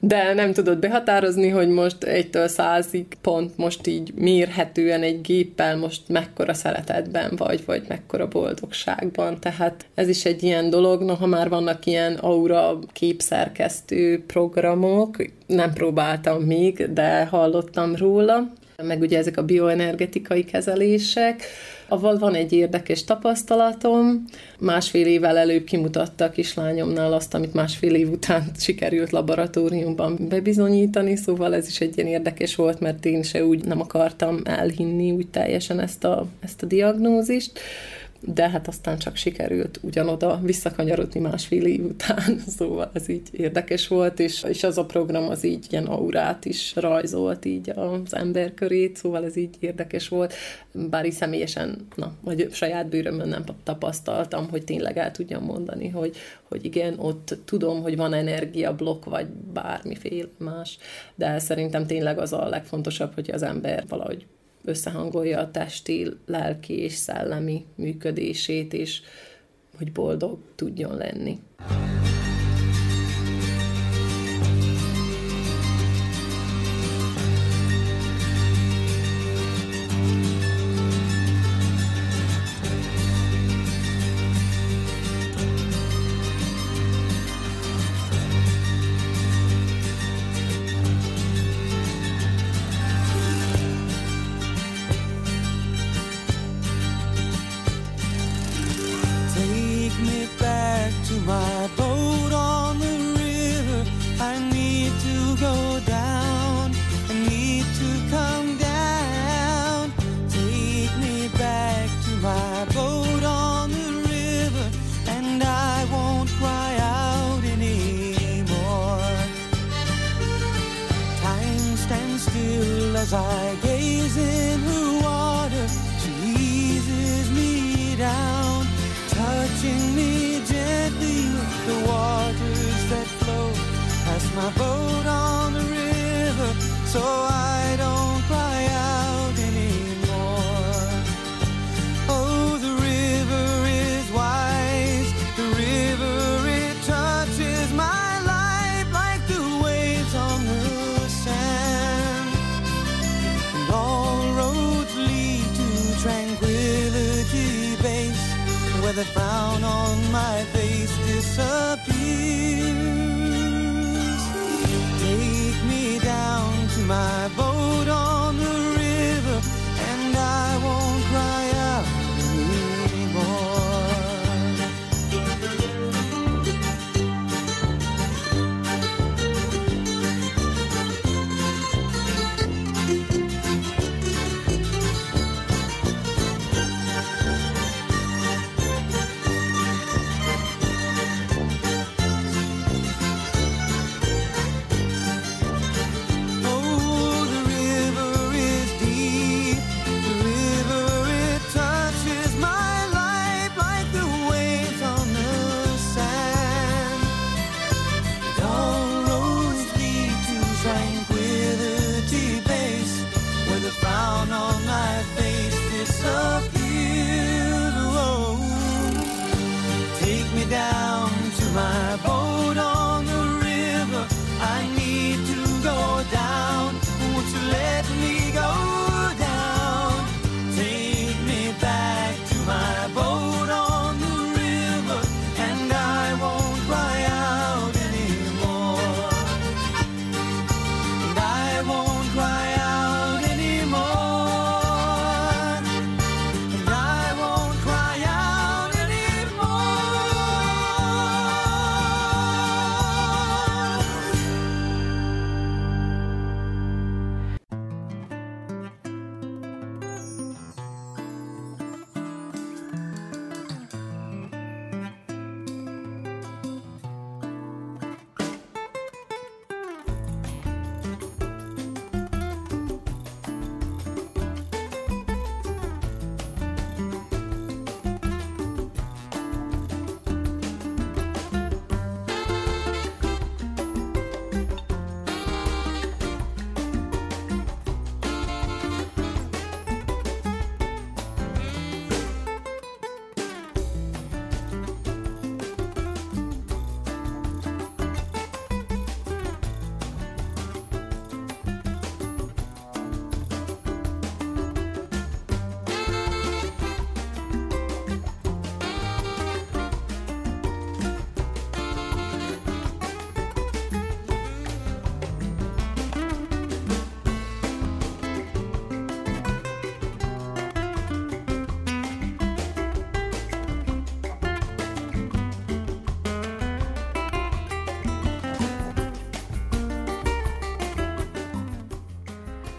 De nem tudod behatározni, hogy most egytől százig pont most így mérhetően egy géppel most mekkora szeretetben vagy, vagy mekkora boldogságban. Tehát ez is egy ilyen dolog, noha már vannak ilyen aura képszerkesztő programok, nem próbáltam még, de hallottam róla. meg ugye ezek a bioenergetikai kezelések, avval van egy érdekes tapasztalatom. Másfél évvel előbb kimutatta a kislányomnál azt, amit másfél év után sikerült laboratóriumban bebizonyítani, szóval ez is egy ilyen érdekes volt, mert én se úgy nem akartam elhinni úgy teljesen ezt a, ezt a diagnózist, de hát aztán csak sikerült ugyanoda visszakanyarodni másfél év után, szóval ez így érdekes volt, és, és az a program az így ilyen aurát is rajzolt így az ember körét, szóval ez így érdekes volt, bár így személyesen, na, vagy saját bőrömön nem tapasztaltam, hogy tényleg el tudjam mondani, hogy, hogy igen, ott tudom, hogy van energiablokk, vagy bármiféle más, de szerintem tényleg az a legfontosabb, hogy az ember valahogy összehangolja a testi, lelki és szellemi működését, és hogy boldog tudjon lenni. The frown on my face disappears. Take me down to my boat on the river, and I won't cry out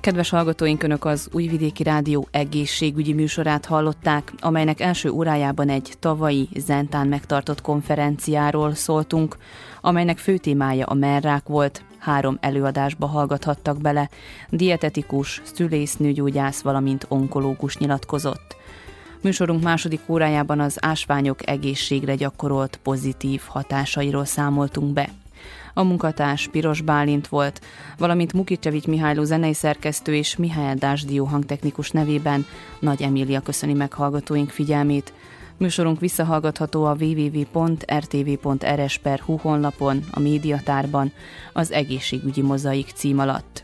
Kedves hallgatóink, Önök az Újvidéki Rádió egészségügyi műsorát hallották, amelynek első órájában egy tavalyi Zentán megtartott konferenciáról szóltunk, amelynek fő témája a merrák volt. Három előadásba hallgathattak bele, dietetikus, szülésznőgyógyász, valamint onkológus nyilatkozott. Műsorunk második órájában az ásványok egészségre gyakorolt pozitív hatásairól számoltunk be. A munkatárs Piros Bálint volt, valamint Vukicsevics Mihailo zenei szerkesztő és Mihály Dásdió hangtechnikus nevében Nagy Emília köszöni meg hallgatóink figyelmét. Műsorunk visszahallgatható a double-u double-u double-u pont r t v pont r s pont h u honlapon, a médiatárban, az egészségügyi mozaik cím alatt.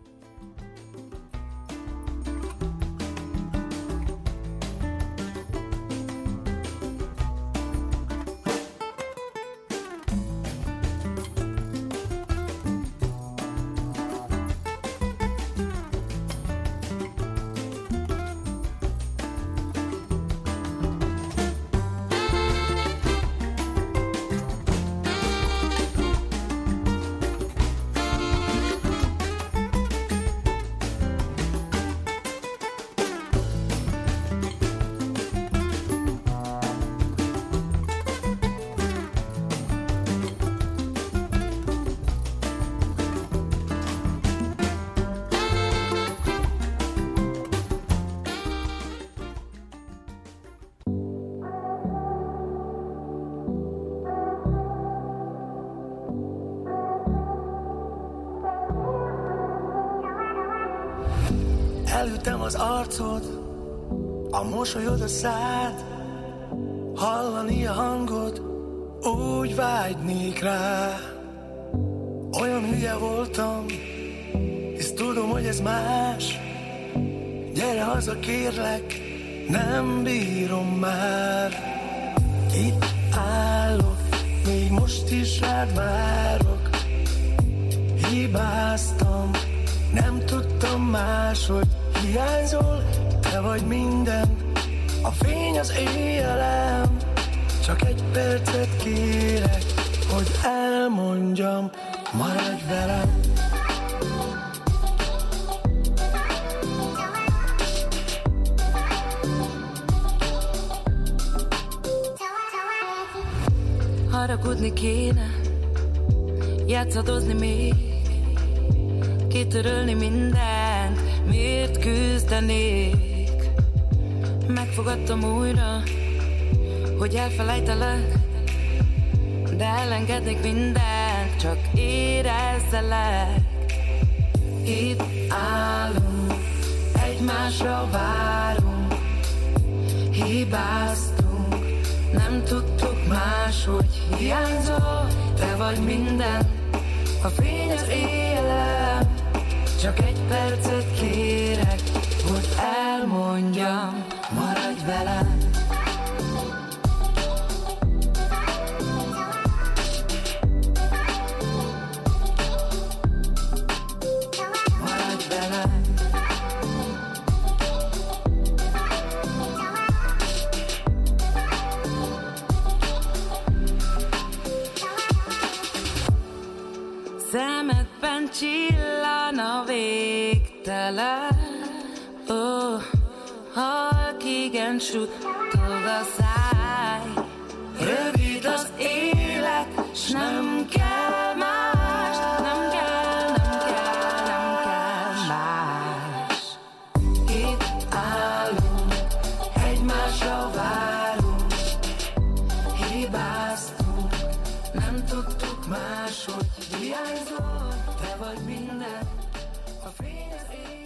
Előttem az arcod, a mosolyod, a szád, hallani a hangod, úgy vágynék rá. Olyan hülye voltam, hisz tudom, hogy ez más. Gyere haza, kérlek, nem bírom már. Itt állok, még most is rád várok. Hibáztam, nem tudtam máshogy. Hiányzol, te vagy minden, a fény az éjjelem. Csak egy percet kérek, hogy elmondjam, maradj velem. Haragudni kéne, játszadozni még, kitörölni mindent. Miért küzdenék? Megfogadtam újra, hogy elfelejtelek, de elengednék mindent, csak érezzelek. Itt állunk, egymásra várunk, hibáztunk, nem tudtuk máshogy. Hiányzol, te vagy minden, a fény az éjjelem. Csak egy percet kérek, hogy elmondjam, maradj velem. Maradj velem. Szemedben csillag a végtelen, ó, oh, halkigen suttog a száj. Rövid az élet, s nem kell más, nem kell, nem kell, nem kell más. Itt állunk, egymásra várunk, hibáztunk, nem tudtuk máshogy. Hiányzol, te vagy minden. Free as